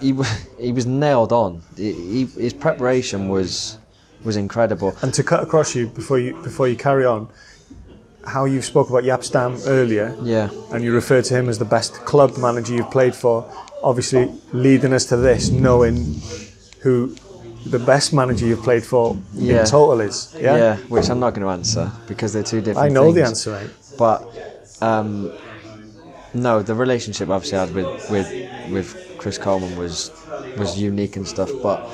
he he was nailed on. He, he, his preparation was. was incredible. And to cut across you before you before you carry on, how you spoke about Jaap Stam earlier, yeah, and you referred to him as the best club manager you've played for, obviously leading us to this, knowing who the best manager you've played for yeah. in total is. Yeah? yeah, which I'm not going to answer because they're two different things. I know things. the answer, right? But um, no, the relationship obviously I had with, with, with Chris Coleman was was unique and stuff, but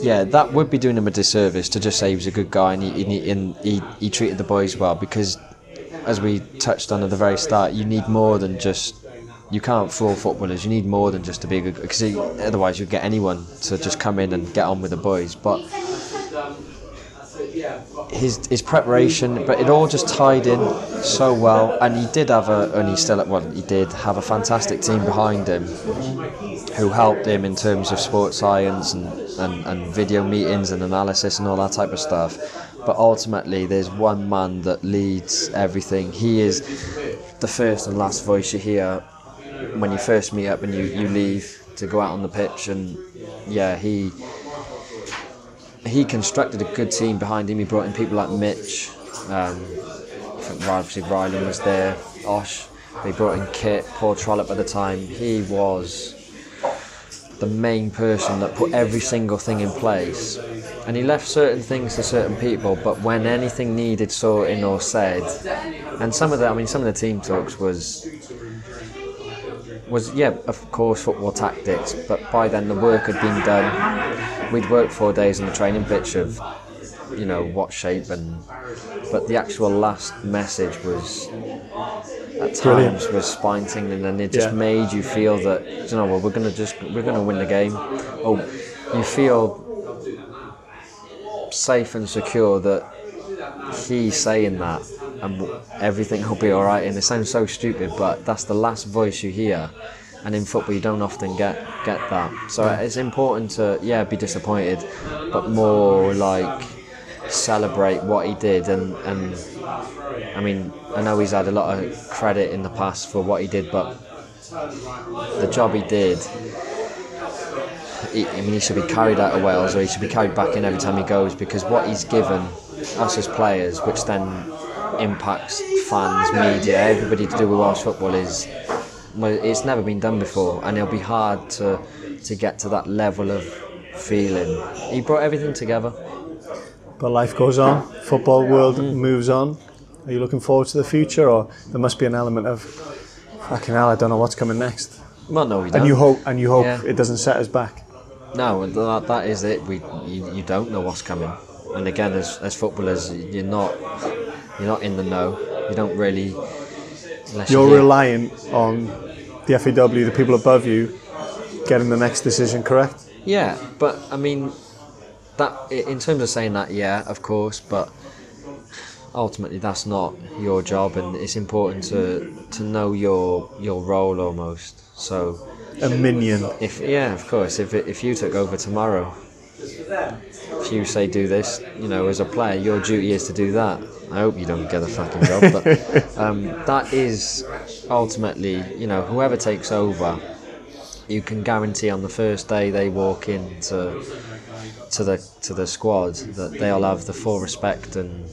yeah, that would be doing him a disservice to just say he was a good guy and he, he, and he, he treated the boys well, because as we touched on at the very start, you need more than just, you can't fool footballers, you need more than just to be a good guy, because otherwise you'd get anyone to just come in and get on with the boys. But his his preparation, but it all just tied in so well, and he did have a, and he still, well, he did have a fantastic team behind him who helped him in terms of sports science and, and, and video meetings and analysis and all that type of stuff. But ultimately, there's one man that leads everything. He is the first and last voice you hear when you first meet up and you, you leave to go out on the pitch. And yeah, he he constructed a good team behind him. He brought in people like Mitch. Um, I think obviously Rylan was there, Osh. They brought in Kit, Paul Trollope at the time. He was the main person that put every single thing in place, and he left certain things to certain people, but when anything needed sorting or said, and some of the, I mean some of the team talks was was yeah of course football tactics, but by then the work had been done. We'd worked four days on the training pitch of you know what shape, and but the actual last message was at times Brilliant. was spine tingling, and it just yeah. made you feel that you know well we're gonna just we're gonna win the game. Oh, you feel safe and secure that he's saying that, and everything will be all right. And it sounds so stupid, but that's the last voice you hear, and in football you don't often get get that. So yeah. it's important to yeah be disappointed, but more like celebrate what he did. And and I mean I know he's had a lot of credit in the past for what he did, but the job he did, he, I mean he should be carried out of Wales, or he should be carried back in every time he goes, because what he's given us as players, which then impacts fans, media, everybody to do with Welsh football, is well, it's never been done before, and it'll be hard to to get to that level of feeling. He brought everything together. But life goes on, football world mm. moves on. Are you looking forward to the future, or there must be an element of fucking hell, I don't know what's coming next? Well, no, we don't. And you hope, and you hope yeah. it doesn't set us back. No, that, that is it. We you, you don't know what's coming. And again, as as footballers, you're not you're not in the know. You don't really. You're you reliant on the F A W, the people above you, getting the next decision correct. Yeah, but I mean, that in terms of saying that, yeah, of course, but ultimately that's not your job, and it's important to to know your your role almost. So a minion. If yeah, of course. If if you took over tomorrow, if you say do this, you know, as a player, your duty is to do that. I hope you don't get a fucking job, but um, that is ultimately, you know, whoever takes over, you can guarantee on the first day they walk into to the to the squad that they'll have the full respect and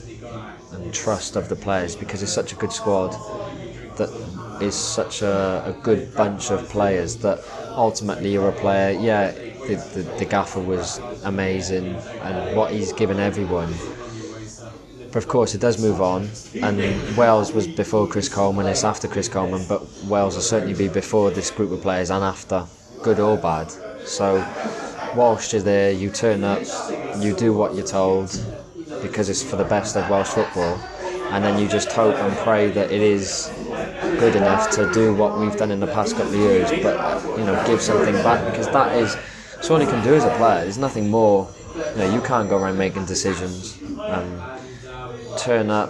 and trust of the players, because it's such a good squad that is such a, a good bunch of players that ultimately you're a player. Yeah, the, the, the gaffer was amazing and what he's given everyone. But of course it does move on, and Wales was before Chris Coleman, it's after Chris Coleman, but Wales will certainly be before this group of players and after, good or bad. So whilst you're there, you turn up, you do what you're told, because it's for the best of Welsh football, and then you just hope and pray that it is good enough to do what we've done in the past couple of years, but, you know, give something back, because that is, it's all you can do as a player. There's nothing more, you know, you can't go around making decisions. Um, turn up,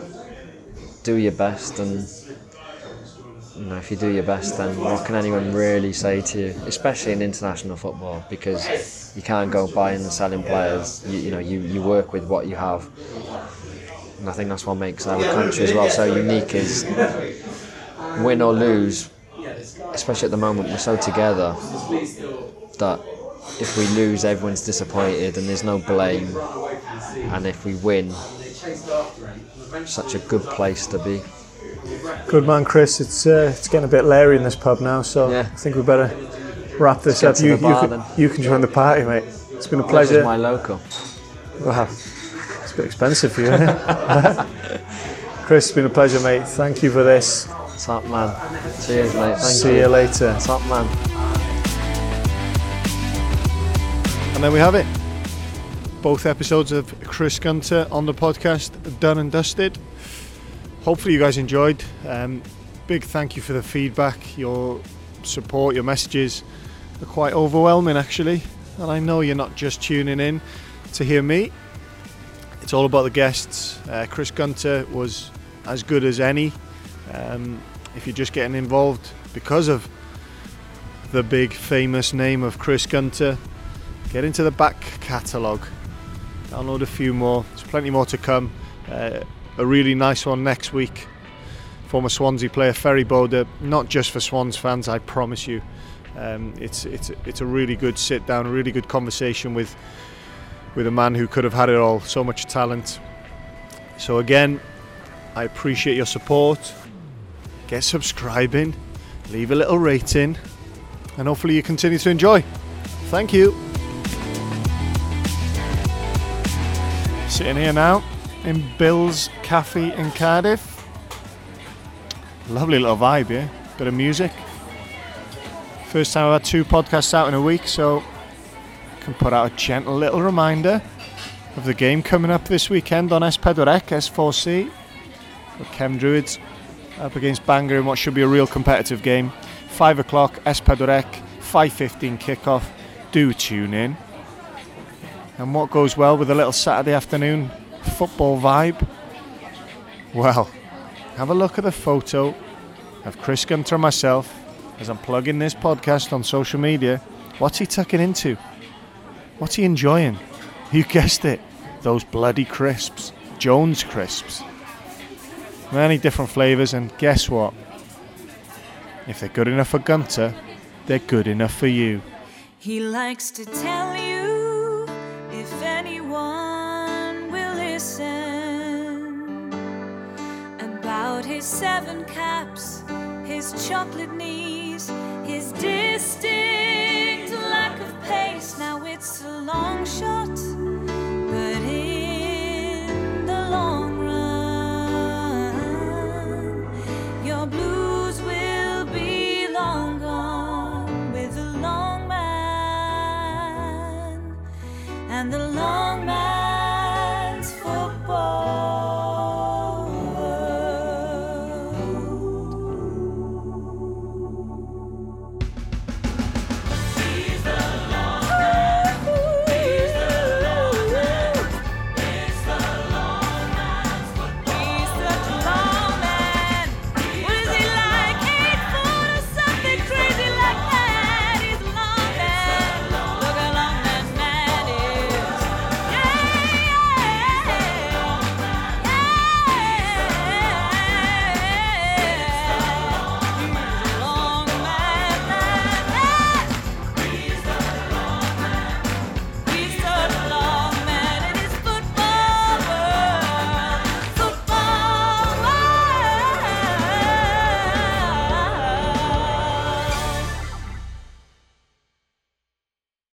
do your best, and you know, if you do your best, then what can anyone really say to you, especially in international football, because you can't go buying and selling players. You, you know, you, you work with what you have, and I think that's what makes our country as well so unique, is win or lose, especially at the moment we're so together that if we lose everyone's disappointed and there's no blame, and if we win, such a good place to be. Good man, Chris. It's uh, it's getting a bit leery in this pub now, so yeah. I think we better wrap this up. You, bar, you, can, you can join the party, mate. It's been a pleasure. This is my local. Wow, it's a bit expensive for you, isn't it? Chris, it's been a pleasure, mate. Thank you for this. Top man. Cheers, mate. Thank See you. you later. Top man. And there we have it. Both episodes of Chris Gunter on the podcast, done and dusted. Hopefully you guys enjoyed. Um, big thank you for the feedback, your support, your messages are quite overwhelming actually. And I know you're not just tuning in to hear me. It's all about the guests. Uh, Chris Gunter was as good as any. Um, if you're just getting involved because of the big famous name of Chris Gunter, get into the back catalogue. Download a few more, there's plenty more to come. Uh, a really nice one next week. Former Swansea player Ferry Boda, not just for Swans fans, I promise you. Um, it's it's it's a really good sit down, a really good conversation with with a man who could have had it all, so much talent. So again, I appreciate your support. Get subscribing, leave a little rating, and hopefully you continue to enjoy. Thank you. Sitting here now in Bill's Cafe in Cardiff. Lovely little vibe here, bit of music. First time I've had two podcasts out in a week, so I can put out a gentle little reminder of the game coming up this weekend on S-Pedorek, S four C. Got Chem Druids up against Bangor in what should be a real competitive game. five o'clock, S-Pedorek, five fifteen kickoff. Do tune in. And what goes well with a little Saturday afternoon football vibe? Well, have a look at the photo of Chris Gunter and myself as I'm plugging this podcast on social media. What's he tucking into? What's he enjoying? You guessed it. Those bloody crisps. Jones crisps. Many different flavours, and guess what? If they're good enough for Gunter, they're good enough for you. He likes to tell you if anyone will listen about his seven caps, his chocolate knees, his distinct lack of pace. Now it's a long shot, but in the long run and the long